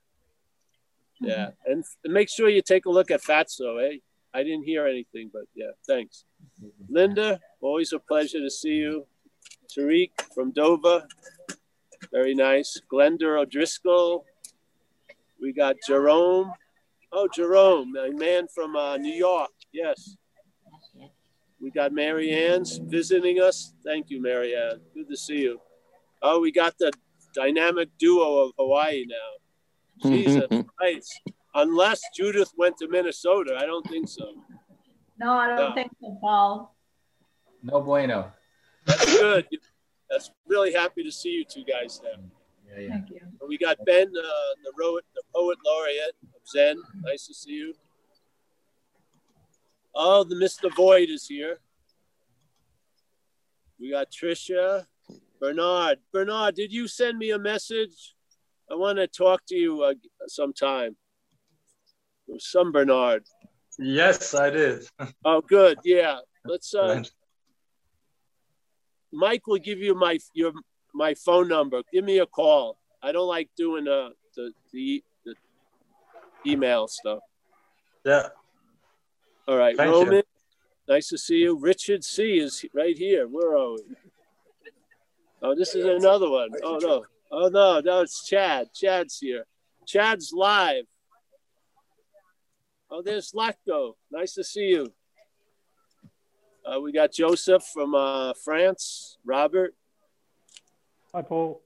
Yeah. And make sure you take a look at Fatso, eh? I didn't hear anything, but yeah, thanks. Linda, always a pleasure to see you. Tariq from Dover. Very nice. Glenda O'Driscoll. We got Jerome. Oh, Jerome, a man from New York. Yes. We got Mary Ann's visiting us. Thank you, Mary Ann. Good to see you. Oh, we got the dynamic duo of Hawaii now. Jesus Christ. Unless Judith went to Minnesota. I don't think so. No, I don't think so, Paul. No bueno. That's good. That's really happy to see you two guys there. Yeah, yeah. Thank you. And we got Ben, the poet laureate of Zen. Nice to see you. Oh, the Mr. Void is here. We got Tricia. Bernard. Bernard, did you send me a message? I want to talk to you sometime. It was some Bernard. Yes, I did. Oh, good. Yeah. Let's. Mike will give you my phone number. Give me a call. I don't like doing the email stuff. Yeah. All right, thank Roman, you. Nice to see you. Richard C. is right here. Where are we? Oh, this is another one. Oh, no. Oh, no, no, it's Chad. Chad's here. Chad's live. Oh, there's Lacto. Nice to see you. We got Joseph from France. Robert. Hi, Paul.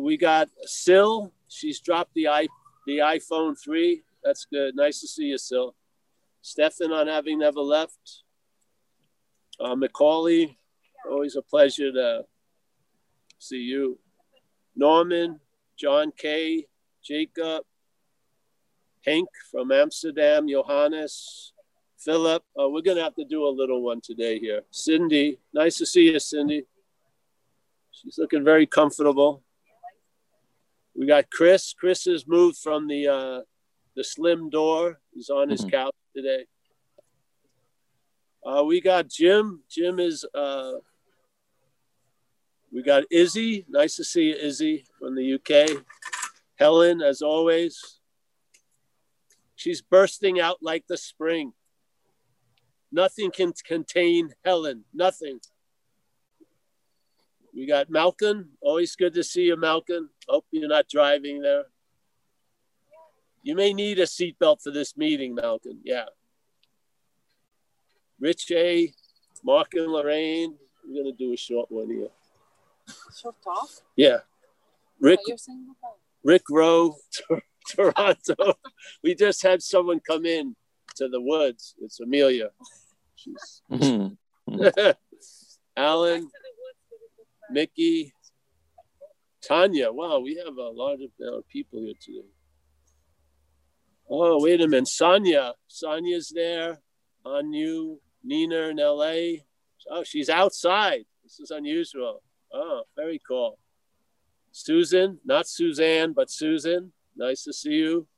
We got Syl. She's dropped the iPhone 3. That's good. Nice to see you, Syl. Stefan on Having Never Left. Macaulay, always a pleasure to see you. Norman, John K, Jacob, Henk from Amsterdam, Johannes, Philip. We're going to have to do a little one today here. Cindy, nice to see you, Cindy. She's looking very comfortable. We got Chris. Chris has moved from the slim door. He's on his couch today. We got Jim. Jim is... we got Izzy. Nice to see you, Izzy, from the UK. Helen, as always. She's bursting out like the spring. Nothing can contain Helen. Nothing. We got Malcolm. Always good to see you, Malcolm. Hope you're not driving there. You may need a seatbelt for this meeting, Malcolm. Yeah. Rich A, Mark and Lorraine. We're going to do a short one here. Short talk? Yeah. Rick Rowe, Toronto. We just had someone come in to the woods. It's Amelia. She's... Alan, Mickey, Tanya. Wow, we have a lot of people here today. Oh, wait a minute. Sonia. Sonia's there. Anu, Nina in LA. Oh, she's outside. This is unusual. Oh, very cool. Susan, not Suzanne, but Susan. Nice to see you.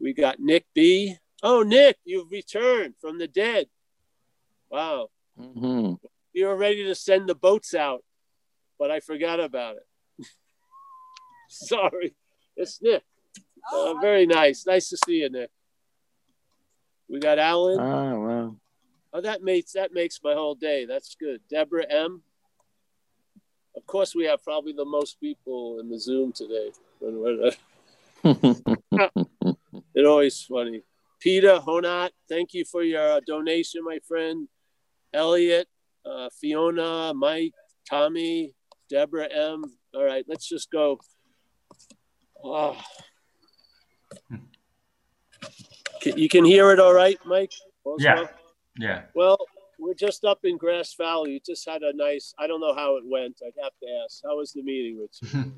We got Nick B. Oh, Nick, you've returned from the dead. Wow. You were ready to send the boats out, but I forgot about it. Sorry. It's Nick. Oh, very nice. Nice to see you, Nick. We got Alan. Oh, wow. Oh, that makes my whole day. That's good. Deborah M. Of course, we have probably the most people in the Zoom today. It's always funny. Peter Honat, thank you for your donation, my friend. Elliot, Fiona, Mike, Tommy, Deborah M. All right, let's just go. Oh. You can hear it all right, Mike? Also? Yeah, yeah. Well, we're just up in Grass Valley. You just had a nice, I don't know how it went. I'd have to ask. How was the meeting, Richard?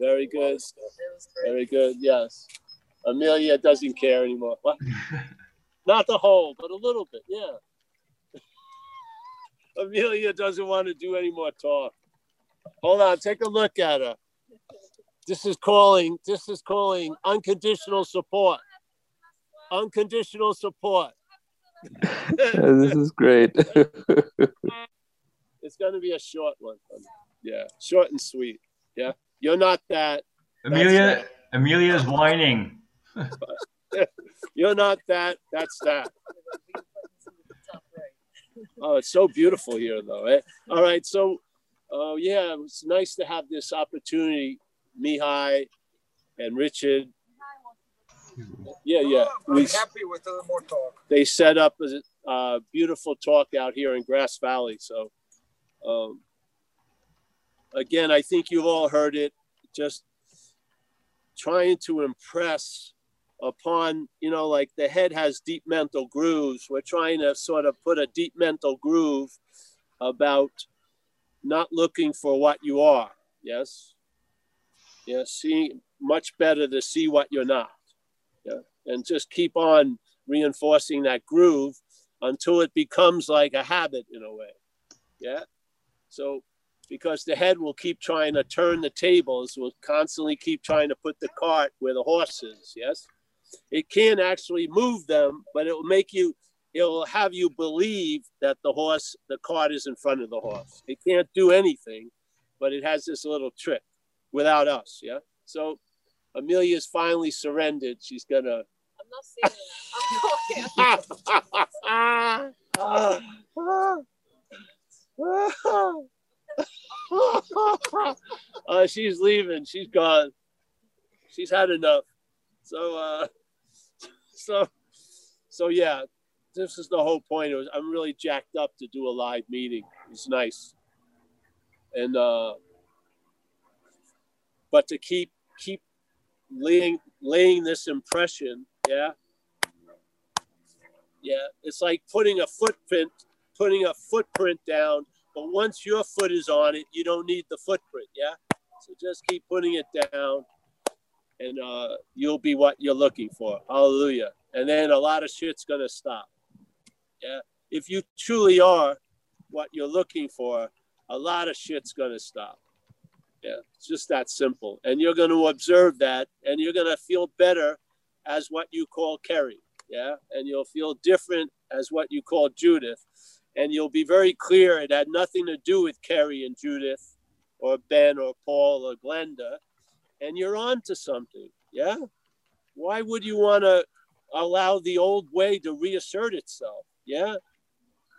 Very good. Very good, yes. Amelia doesn't care anymore. What? Not the whole, but a little bit, yeah. Amelia doesn't want to do any more talk. Hold on, take a look at her. This is calling unconditional support. Unconditional support. This is great. It's going to be a short one. Yeah, short and sweet. Yeah, you're not that. Amelia, Amelia is whining. You're not that. That's that. Oh, it's so beautiful here, though. Eh? All right, so yeah, it's nice to have this opportunity. Mihai and Richard. Yeah, yeah. I'm happy with more talk. They set up a beautiful talk out here in Grass Valley. So, again, I think you've all heard it. Just trying to impress upon, you know, like the head has deep mental grooves. We're trying to sort of put a deep mental groove about not looking for what you are. Yes. Yeah, see, much better to see what you're not. Yeah, and just keep on reinforcing that groove until it becomes like a habit in a way. Yeah. So because the head will keep trying to turn the tables, will constantly keep trying to put the cart where the horse is. Yes. It can actually move them, but it will make you, it will have you believe that the horse, the cart is in front of the horse. It can't do anything, but it has this little trick without us. Yeah. So Amelia's finally surrendered. She's gonna. I'm not saying it. She's leaving. She's gone. She's had enough. So, yeah. This is the whole point. It was, I'm really jacked up to do a live meeting. It's nice, and but to keep. Laying this impression, yeah, yeah. It's like putting a footprint down. But once your foot is on it, you don't need the footprint, yeah. So just keep putting it down, and you'll be what you're looking for. Hallelujah. And then a lot of shit's going to stop. Yeah. If you truly are what you're looking for, a lot of shit's going to stop. Yeah. It's just that simple. And you're going to observe that, and you're going to feel better as what you call Kerry. Yeah. And you'll feel different as what you call Judith. And you'll be very clear it had nothing to do with Kerry and Judith or Ben or Paul or Glenda. And you're on to something. Yeah. Why would you want to allow the old way to reassert itself? Yeah.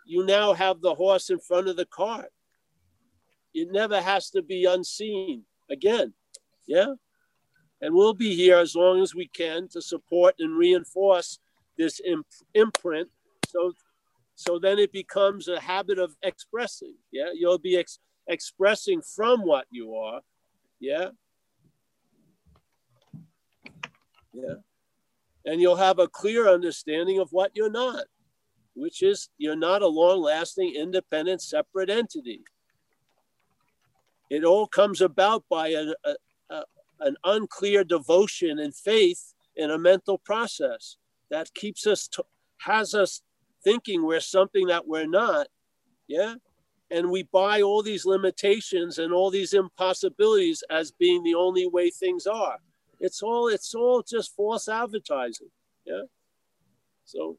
You now have the horse in front of the cart. It never has to be unseen again. Yeah. And we'll be here as long as we can to support and reinforce this imprint. So then it becomes a habit of expressing. Yeah. You'll be expressing from what you are. Yeah. Yeah. And you'll have a clear understanding of what you're not, which is you're not a long-lasting, independent, separate entity. It all comes about by an unclear devotion and faith in a mental process that keeps us, has us thinking we're something that we're not, yeah? And we buy all these limitations and all these impossibilities as being the only way things are. It's all just false advertising. Yeah. So.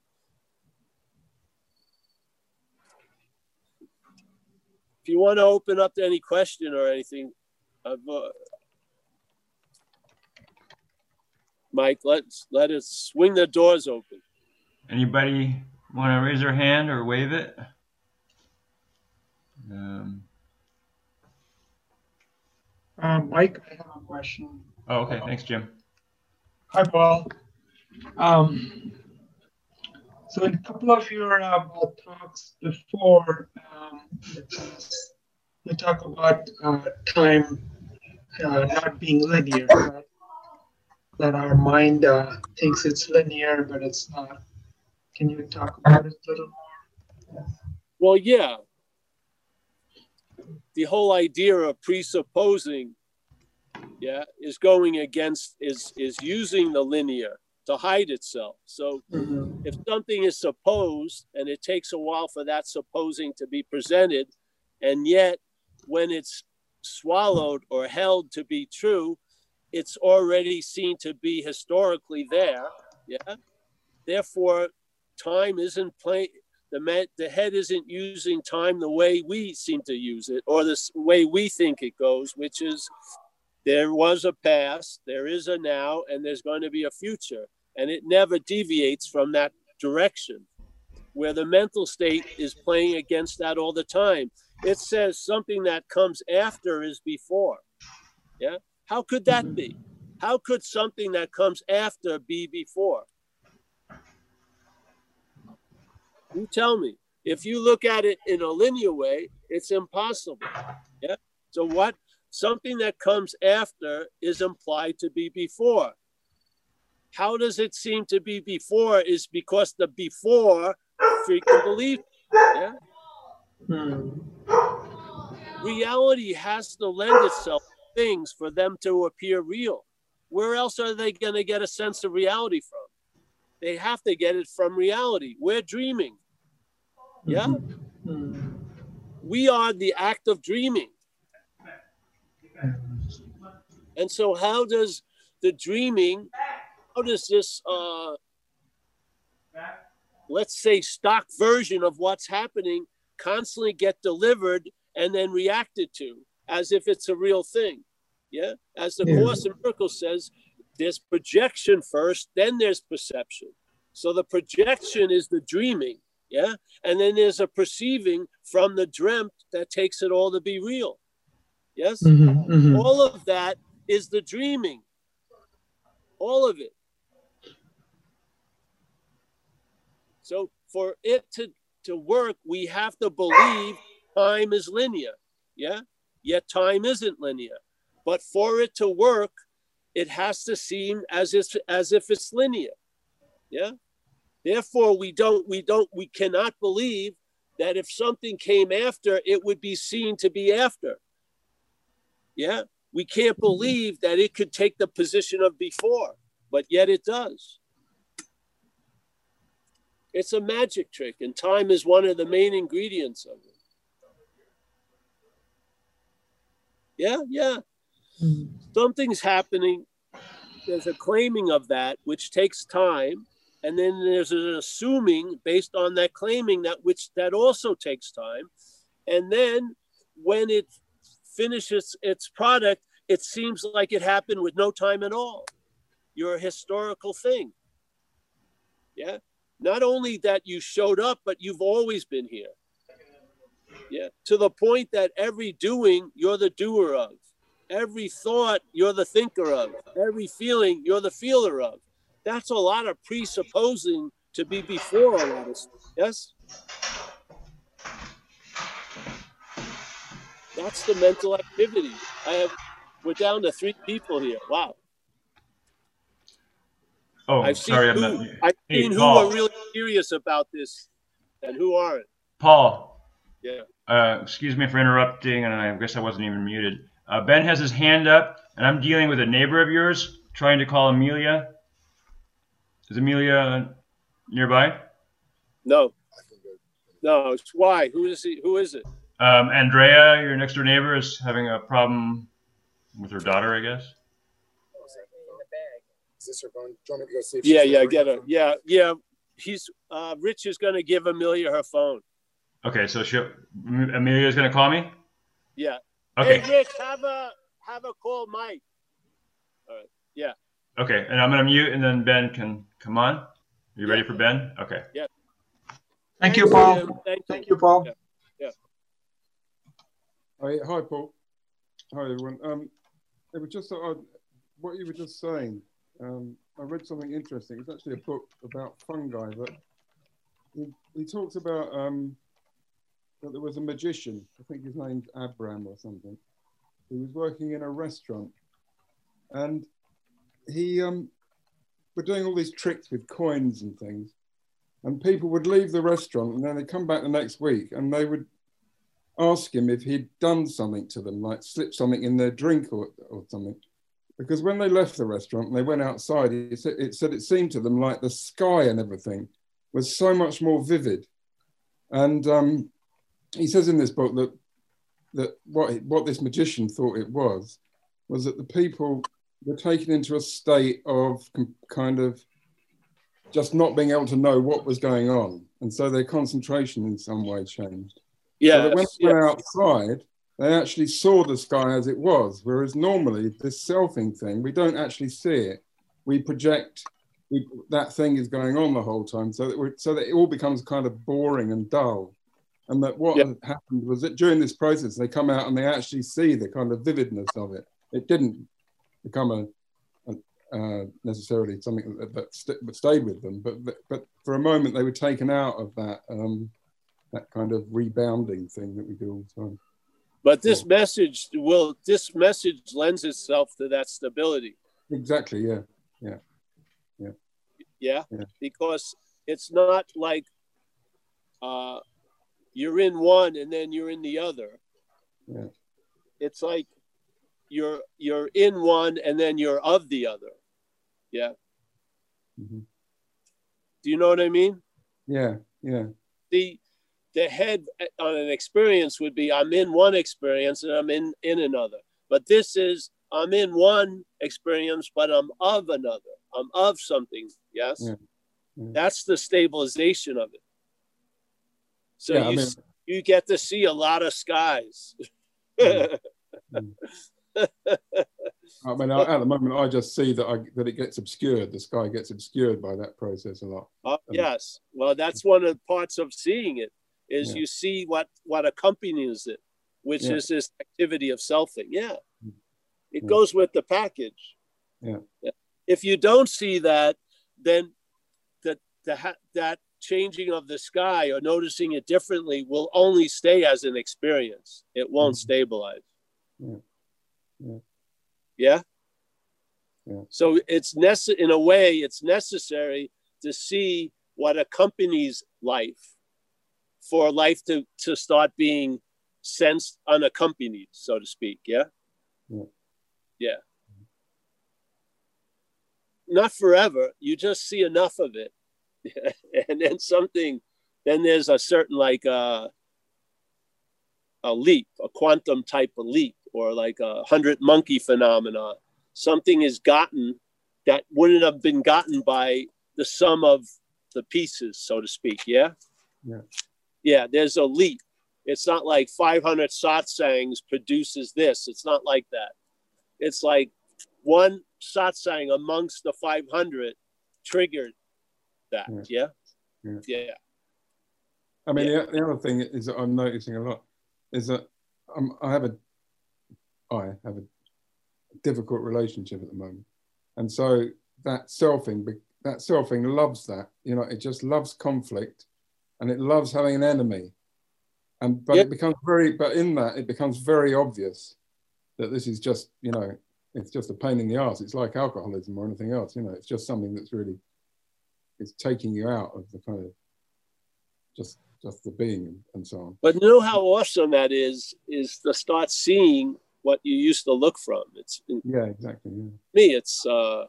If you want to open up to any question or anything, Mike, let us swing the doors open. Anybody want to raise their hand or wave it? Mike, I have a question. Oh, okay. Thanks, Jim. Hi, Paul. So in a couple of your talks before, you talk about time not being linear, right? That our mind thinks it's linear, but it's not. Can you talk about it a little more? Well, yeah. The whole idea of presupposing, yeah, is going against, is using the linear to hide itself. So if something is supposed, and it takes a while for that supposing to be presented, and yet when it's swallowed or held to be true, it's already seen to be historically there. Yeah. Therefore, time isn't playing, the head isn't using time the way we seem to use it, or the way we think it goes, which is, there was a past, there is a now, and there's going to be a future. And it never deviates from that direction, where the mental state is playing against that all the time. It says something that comes after is before. Yeah? How could that be? How could something that comes after be before? You tell me. If you look at it in a linear way, it's impossible. Yeah? So what? Something that comes after is implied to be before. How does it seem to be before is because the before freaking belief. Yeah? Reality has to lend itself to things for them to appear real. Where else are they going to get a sense of reality from? They have to get it from reality. We're dreaming. Yeah? We are the act of dreaming. And so how does the dreaming, how does this, let's say, stock version of what's happening constantly get delivered and then reacted to as if it's a real thing? Yeah. As the Course in Miracles says, there's projection first, then there's perception. So the projection is the dreaming. Yeah. And then there's a perceiving from the dreamt that takes it all to be real. Yes? All of that is the dreaming. All of it. So for it to work, we have to believe time is linear. Yeah? Yet time isn't linear. But for it to work, it has to seem as if it's linear. Yeah? Therefore, we cannot believe that if something came after, it would be seen to be after. Yeah, We can't believe that it could take the position of before, but yet it does. It's a magic trick, and time is one of the main ingredients of it. Yeah. Something's happening. There's a claiming of that, which takes time. And then there's an assuming based on that claiming that which that also takes time. And then when it finishes its product, it seems like it happened with no time at all. You're a historical thing. Yeah. Not only that you showed up, but you've always been here. Yeah. To the point that every doing, you're the doer of. Every thought, you're the thinker of. Every feeling, you're the feeler of. That's a lot of presupposing to be before a lot of stuff. Yes? That's the mental activity. We're down to 3 people here. Wow. Oh, I've seen who are really serious about this and who aren't. Paul. Yeah. Excuse me for interrupting, and I guess I wasn't even muted. Ben has his hand up, and I'm dealing with a neighbor of yours trying to call Amelia. Is Amelia nearby? No. No. It's why? Who is he? Who is it? Andrea, your next door neighbor, is having a problem with her daughter, I guess. Is this her phone? Do you want me to go see if she's get her. Yeah. He's Rich is going to give Amelia her phone. Okay, so Amelia's going to call me? Yeah. Okay. Hey, Rich, have a call, Mike. All right. Yeah. Okay, and I'm going to mute, and then Ben can come on. Are you ready for Ben? Okay. Yeah. Thank you, Paul. Thank you, Paul. Yeah. Hi, Paul. Hi, everyone. It was just what you were just saying. I read something interesting. It's actually a book about fungi, but he talks about that there was a magician, I think his name's Abram or something, who was working in a restaurant. And he were doing all these tricks with coins and things. And people would leave the restaurant and then they'd come back the next week and they would ask him if he'd done something to them, like slip something in their drink or something. Because when they left the restaurant and they went outside, it said it seemed to them like the sky and everything was so much more vivid. And he says in this book that what this magician thought it was that the people were taken into a state of kind of just not being able to know what was going on. And so their concentration in some way changed. Yeah. So that when they went outside, they actually saw the sky as it was, whereas normally this selfing thing, we don't actually see it. We project that thing is going on the whole time, so that it all becomes kind of boring and dull. And that what happened was that during this process, they come out and they actually see the kind of vividness of it. It didn't become necessarily something that stayed with them, but for a moment they were taken out of that that kind of rebounding thing that we do all the time. But this message lends itself to that stability. Exactly. Yeah. Because it's not like you're in one and then you're in the other. Yeah. It's like you're in one and then you're of the other. Yeah. Mm-hmm. Do you know what I mean? Yeah. Yeah. The head on an experience would be, I'm in one experience and I'm in another. But this is, I'm in one experience, but I'm of another. I'm of something, yes? Yeah. Yeah. That's the stabilization of it. So you get to see a lot of skies. I mean, at the moment, I just see that it gets obscured. The sky gets obscured by that process a lot. Yes. Well, that's one of the parts of seeing it. Is you see what accompanies it, which is this activity of selfing. Yeah. It goes with the package. Yeah. If you don't see that, then that changing of the sky or noticing it differently will only stay as an experience. It won't stabilize. Yeah. Yeah. Yeah? Yeah. So it's in a way, it's necessary to see what accompanies life, for life to start being sensed unaccompanied, so to speak, yeah? Yeah. Yeah. Not forever. You just see enough of it. And then something, then there's a certain like a leap, a quantum type of leap, or like a 100 monkey phenomenon. Something is gotten that wouldn't have been gotten by the sum of the pieces, so to speak. Yeah. Yeah. Yeah. There's a leap. It's not like 500 satsangs produces this. It's not like that. It's like one satsang amongst the 500 triggered that. Yeah. Yeah. Yeah. I mean, yeah. The other thing is that I'm noticing a lot is that I have a difficult relationship at the moment. And so that selfing loves that, you know, it just loves conflict and it loves having an enemy. And, but yep. It becomes very obvious that this is just, you know, it's just a pain in the arse. It's like alcoholism or anything else, you know, it's just something that's really, it's taking you out of the kind of, just the being and so on. But you know how awesome that is to start seeing what you used to look from. It's yeah, exactly. Yeah. Me, it's it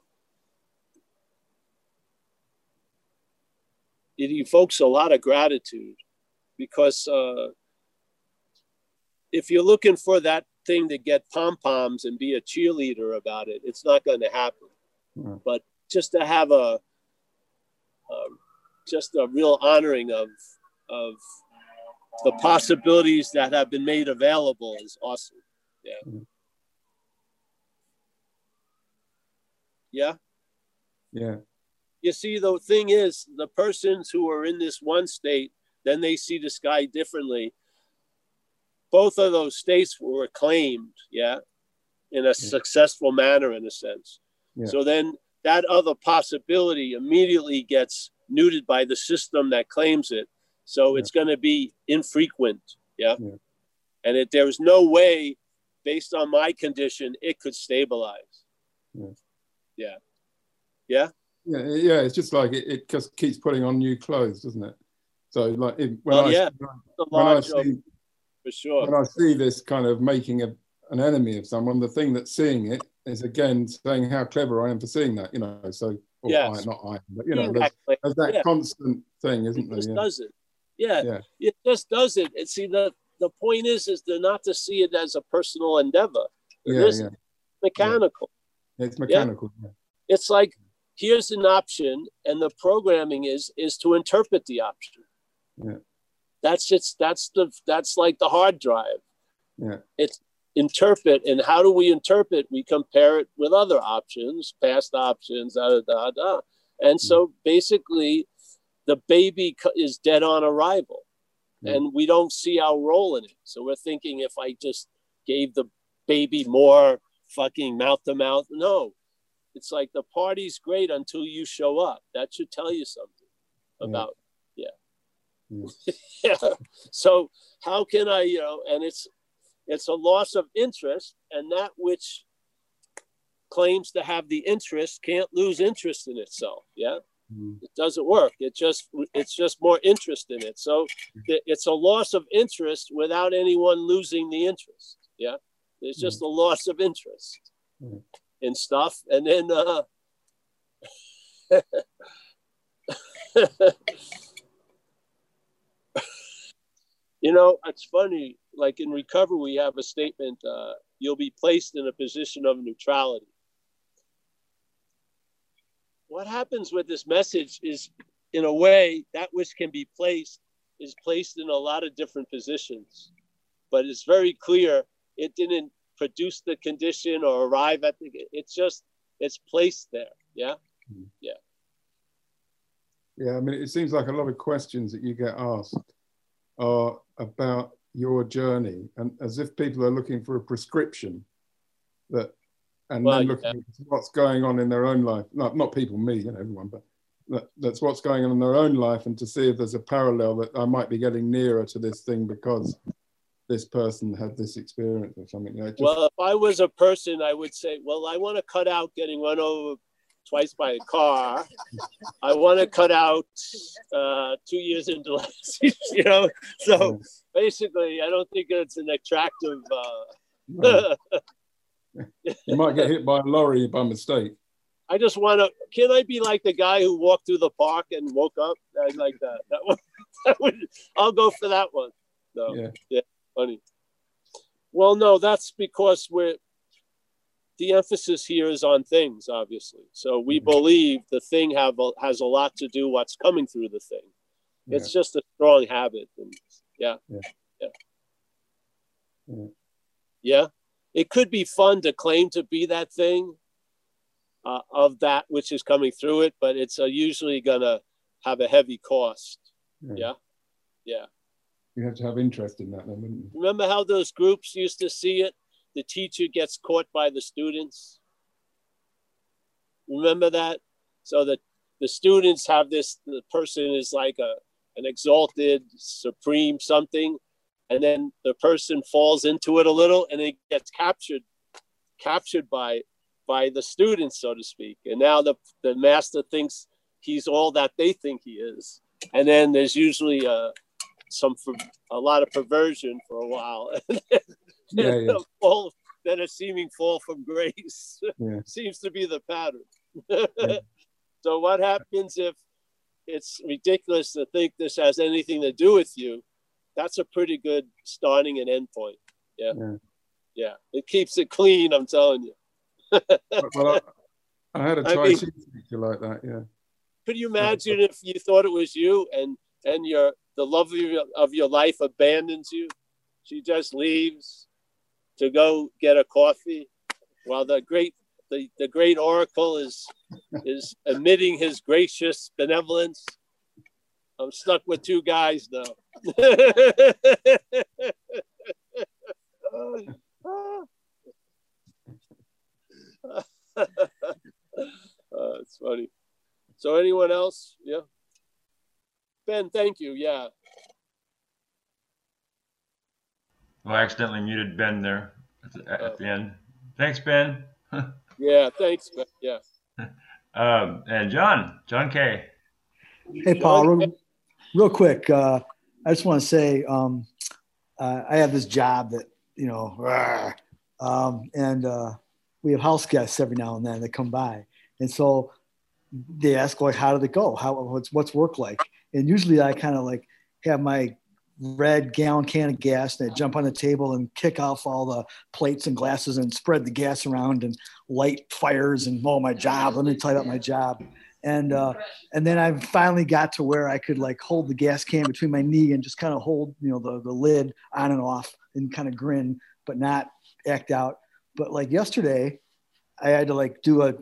evokes a lot of gratitude because if you're looking for that thing to get pom-poms and be a cheerleader about it, it's not going to happen. Mm. But just to have a real honoring of the possibilities that have been made available is awesome. Yeah. Yeah. Yeah. You see, the thing is, the persons who are in this one state, then they see the sky differently. Both of those states were acclaimed, yeah, in a successful manner, in a sense. Yeah. So then that other possibility immediately gets neutered by the system that claims it. So it's going to be infrequent, yeah. Yeah. And there's no way, based on my condition, it could stabilize. Yeah. Yeah. Yeah. Yeah. Yeah. It's just like it just keeps putting on new clothes, doesn't it? So, like, when I see this kind of making an enemy of someone, the thing that's seeing it is again saying how clever I am for seeing that, you know. So, there's that constant thing, isn't there? It just does it. Yeah. Yeah. It just does it. And see, the point is they're not to see it as a personal endeavor. It's mechanical. Yeah. It's mechanical. Yeah? Yeah. It's like, here's an option, and the programming is to interpret the option. Yeah. That's like the hard drive. Yeah. It's interpret, and how do we interpret? We compare it with other options, past options, And so basically, the baby is dead on arrival. Yeah. And we don't see our role in it. So we're thinking, if I just gave the baby more fucking mouth to mouth, no. It's like the party's great until you show up. That should tell you something about, yeah. Yeah. So how can I, you know, and it's a loss of interest, and that which claims to have the interest can't lose interest in itself. Yeah. It doesn't work. It's just more interest in it. So it's a loss of interest without anyone losing the interest. Yeah. It's just a loss of interest in stuff. And then you know, it's funny, like in recovery, we have a statement, you'll be placed in a position of neutrality. What happens with this message is, in a way, that which can be placed is placed in a lot of different positions, but it's very clear it didn't produce the condition or arrive at the, it's just, it's placed there. Yeah. Yeah. Yeah. I mean, it seems like a lot of questions that you get asked are about your journey, and as if people are looking for a prescription that, and well, then looking at what's going on in their own life. No, not people, me, you know, everyone, but that's what's going on in their own life, and to see if there's a parallel that I might be getting nearer to this thing because this person had this experience or something. You know, well, if I was a person, I would say, well, I want to cut out getting run over twice by a car. I want to cut out 2 years into life, you know? So basically, I don't think it's an attractive... No. You might get hit by a lorry by mistake. I just want to, can I be like the guy who walked through the park and woke up? I like that. That one, I'll go for that one. No. Yeah, funny. Well, no, that's because the emphasis here is on things, obviously. So we believe the thing has a lot to do what's coming through the thing. It's just a strong habit. And Yeah. It could be fun to claim to be that thing of that which is coming through it, but it's usually going to have a heavy cost. Yeah. You have to have interest in that then, wouldn't you? Remember how those groups used to see it? The teacher gets caught by the students. Remember that? So that the students have this, the person is like an exalted, supreme something. And then the person falls into it a little and it gets captured by the students, so to speak. And now the master thinks he's all that they think he is. And then there's usually a lot of perversion for a while. Then a seeming fall from grace seems to be the pattern. So what happens if it's ridiculous to think this has anything to do with you? That's a pretty good starting and end point. Yeah. It keeps it clean, I'm telling you. Well, I had a tricycle like that, Could you imagine if you thought it was you and the love of your life abandons you? She just leaves to go get a coffee while the great oracle is emitting his gracious benevolence. I'm stuck with two guys now. It's funny. So anyone else? Yeah. Ben, thank you. Yeah. Well, I accidentally muted Ben there at the end. Thanks, Ben. Yeah, thanks, Ben. Yeah. And John K. Hey, Paul. Real quick, I just want to say I have this job that, and we have house guests every now and then that come by. And so they ask, like, how did it go? What's work like? And usually I kind of like have my red gallon can of gas and I jump on the table and kick off all the plates and glasses and spread the gas around and light fires and my job. Let me tell you about my job. And then I finally got to where I could like hold the gas can between my knee and just kind of hold, the lid on and off and kind of grin, but not act out. But like yesterday, I had to like do a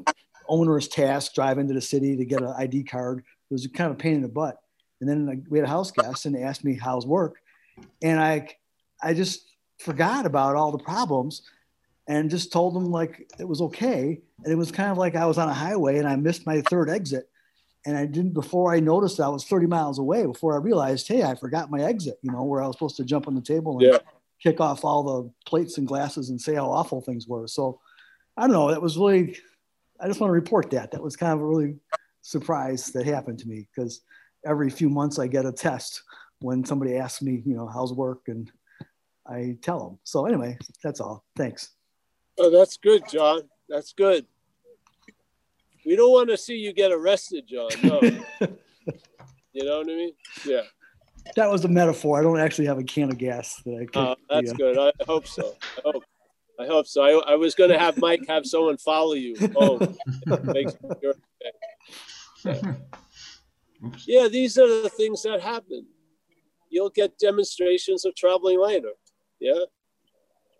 onerous task, drive into the city to get an ID card. It was kind of a pain in the butt. And then we had a house guest and they asked me how's work. And I just forgot about all the problems and just told them like it was okay. And it was kind of like I was on a highway and I missed my third exit. And I didn't, before I noticed I was 30 miles away, before I realized, hey, I forgot my exit, where I was supposed to jump on the table and kick off all the plates and glasses and say how awful things were. So I don't know, that was really, I just want to report that. That was kind of a really surprise that happened to me because every few months I get a test when somebody asks me, how's work? And I tell them. So anyway, that's all. Thanks. Oh, that's good, John. That's good. We don't want to see you get arrested, John. No. You know what I mean? Yeah. That was a metaphor. I don't actually have a can of gas. That's good. I hope so. I hope so. I was going to have Mike have someone follow you. Oh, yeah, these are the things that happen. You'll get demonstrations of traveling later. Yeah.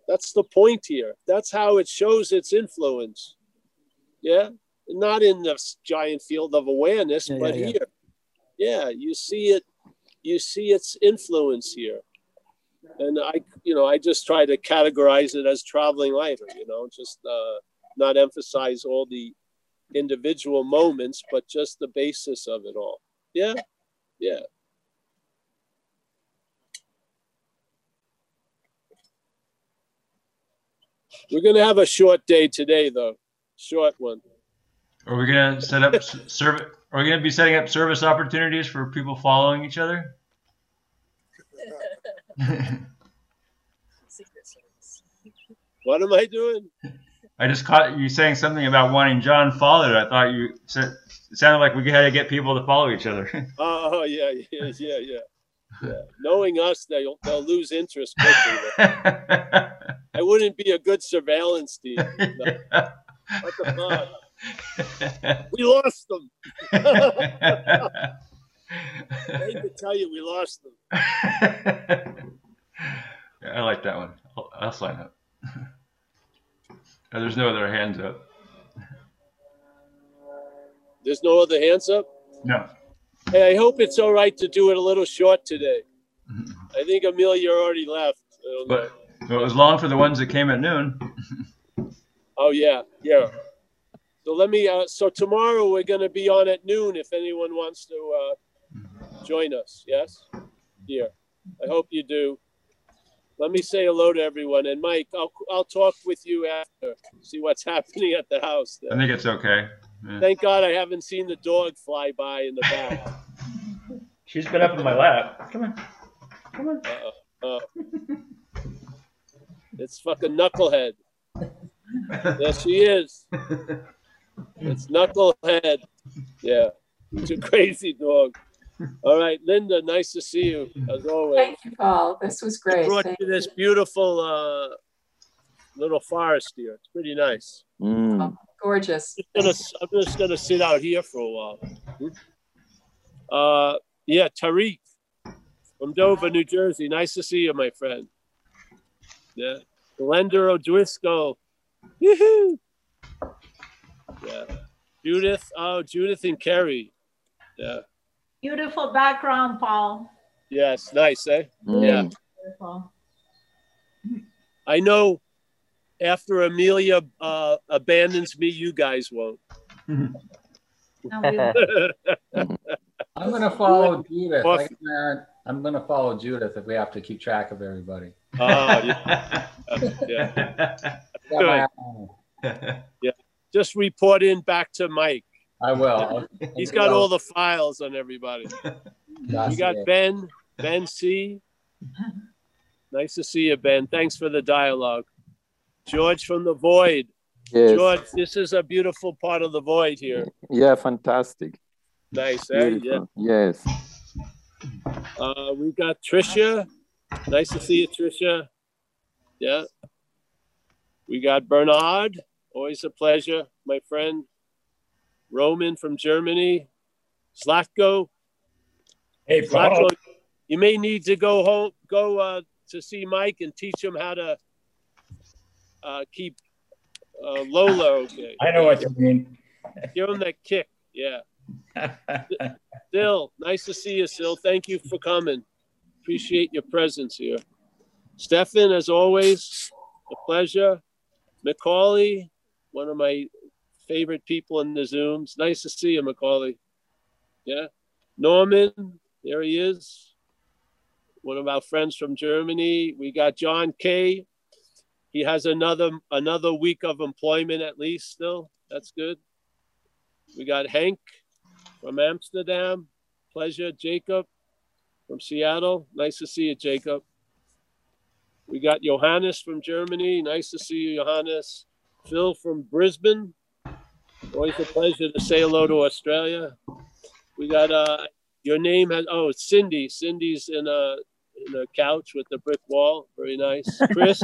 That's the point here. That's how it shows its influence. Yeah. Not in this giant field of awareness, but here. Yeah. You see it. You see its influence here. And I just try to categorize it as traveling lighter, just not emphasize all the individual moments, but just the basis of it all. Yeah. Yeah. We're going to have a short day today, though. Short one. Are we going to set up service? Are we going to be setting up service opportunities for people following each other? What am I doing? I just caught you saying something about wanting John followed. I thought you said it sounded like we had to get people to follow each other. Oh, yeah. Knowing us, they'll lose interest quickly. I wouldn't be a good surveillance team. No. Yeah. What the fuck? We lost them. I hate to tell you, we lost them. Yeah, I like that one. I'll sign up. There's no other hands up. There's no other hands up? No. Hey, I hope it's all right to do it a little short today. I think Amelia already left. But it was long for the ones that came at noon. Oh, yeah. So let me. So tomorrow we're going to be on at noon if anyone wants to join us. Yes? Here. I hope you do. Let me say hello to everyone. And Mike, I'll talk with you after, see what's happening at the house. There. I think it's okay. Yeah. Thank God I haven't seen the dog fly by in the back. She's been up in my lap. Come on. It's fucking Knucklehead. There she is. It's Knucklehead. Yeah. It's a crazy dog. All right, Linda, nice to see you, as always. Thank you, Paul. This was great. I brought you this beautiful little forest here. It's pretty nice. Oh, gorgeous. I'm just going to sit out here for a while. Yeah, Tariq from Dover, New Jersey. Nice to see you, my friend. Yeah. Glenda O'Driscoll. Woohoo! Yeah. Judith and Kerry. Yeah. Beautiful background, Paul. Yes, nice, eh? Yeah. Beautiful. I know after Amelia abandons me, you guys won't. I'm going to follow Judith. I'm going to follow Judith if we have to keep track of everybody. Oh, yeah. Yeah. Yeah. Just report in back to Mike. I will. He's got all the files on everybody. You got Ben C. Nice to see you, Ben. Thanks for the dialogue. George from the Void. Yes. George, this is a beautiful part of the Void here. Yeah, fantastic. Nice, eh? Yeah. Yes. We got Tricia. Nice to see you, Tricia. Yeah. We got Bernard. Always a pleasure, my friend. Roman from Germany. Slatko. Hey, Slatko, you may need to go home, to see Mike and teach him how to keep Lola okay. I know what you mean. Give him that kick, yeah. Sil, nice to see you, Sil. Thank you for coming. Appreciate your presence here. Stefan, as always, a pleasure. Macaulay, one of my favorite people in the Zooms. Nice to see you, Macaulay. Yeah. Norman, there he is. One of our friends from Germany. We got John K. He has another week of employment at least still. That's good. We got Hank from Amsterdam. Pleasure. Jacob from Seattle. Nice to see you, Jacob. We got Johannes from Germany. Nice to see you, Johannes. Phil from Brisbane. Always a pleasure to say hello to Australia. We got your name has it's Cindy. Cindy's in a couch with the brick wall. Very nice. Chris,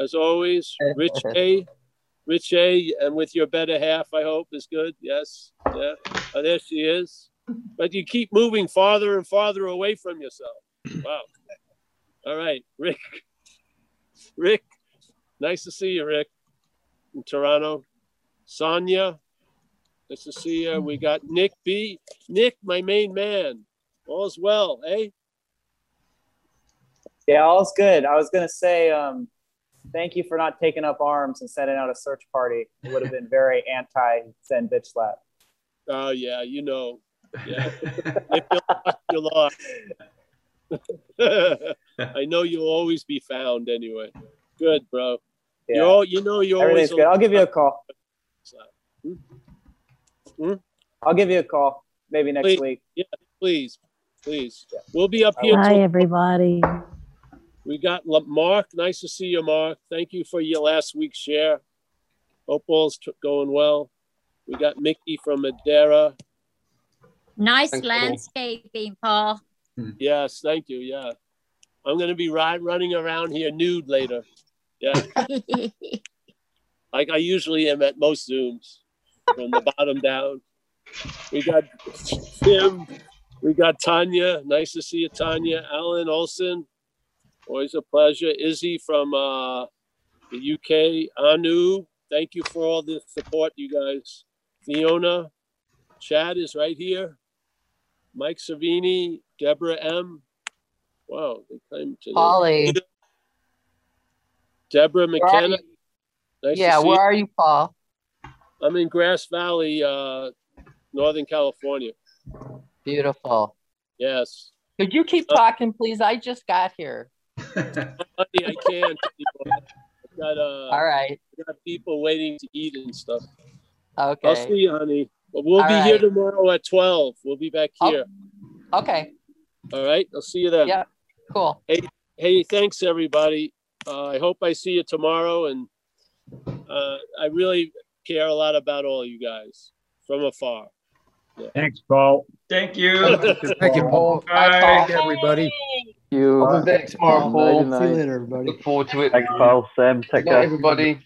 as always. Rich A, and with your better half, I hope is good. Yes, yeah. Oh, there she is. But you keep moving farther and farther away from yourself. Wow. All right, Rick. Rick, nice to see you, Rick, in Toronto. Sonia, nice to see you. We got Nick B. Nick, my main man. All's well, eh? Yeah, all's good. I was going to say thank you for not taking up arms and sending out a search party. It would have been very anti-send bitch slap. Oh, yeah, you know. Yeah. If you're lost, you're lost. I know you'll always be found anyway. Good, bro. Yeah. You're always good. I'll give you a call. I'll give you a call maybe next week. Yeah, please. Yeah. We'll be up here. Hi, everybody. We got Mark. Nice to see you, Mark. Thank you for your last week's share. Opal's going well. We got Mickey from Madeira. Nice. Thanks, landscaping, Paul. Yes, thank you. Yeah, I'm going to be running around here nude later. Yeah, like I usually am at most Zooms, from the bottom down. We got Tim. We got Tanya. Nice to see you, Tanya. Alan Olson. Always a pleasure. Izzy from the UK. Anu. Thank you for all the support, you guys. Fiona. Chad is right here. Mike Savini. Deborah M. Wow, they claim to Polly. Deborah McKenna. Nice to see you. Where are you, Paul? I'm in Grass Valley, Northern California. Beautiful. Yes. Could you keep talking, please? I just got here. I can't. All right. I got people waiting to eat and stuff. Okay. I'll see you, honey. But we'll be here tomorrow at 12. We'll be back here. Oh, okay. All right. I'll see you then. Yeah. Cool. Hey, thanks, everybody. I hope I see you tomorrow. And I really care a lot about all you guys from afar. Yeah. Thanks, Paul. Thank you. Thank you, Paul. Bye, Paul. Thank you, everybody. Thank you. I'll be back tomorrow, Paul. See you later, everybody. Look forward to it. Thanks, Paul. Sam, take care. Everybody.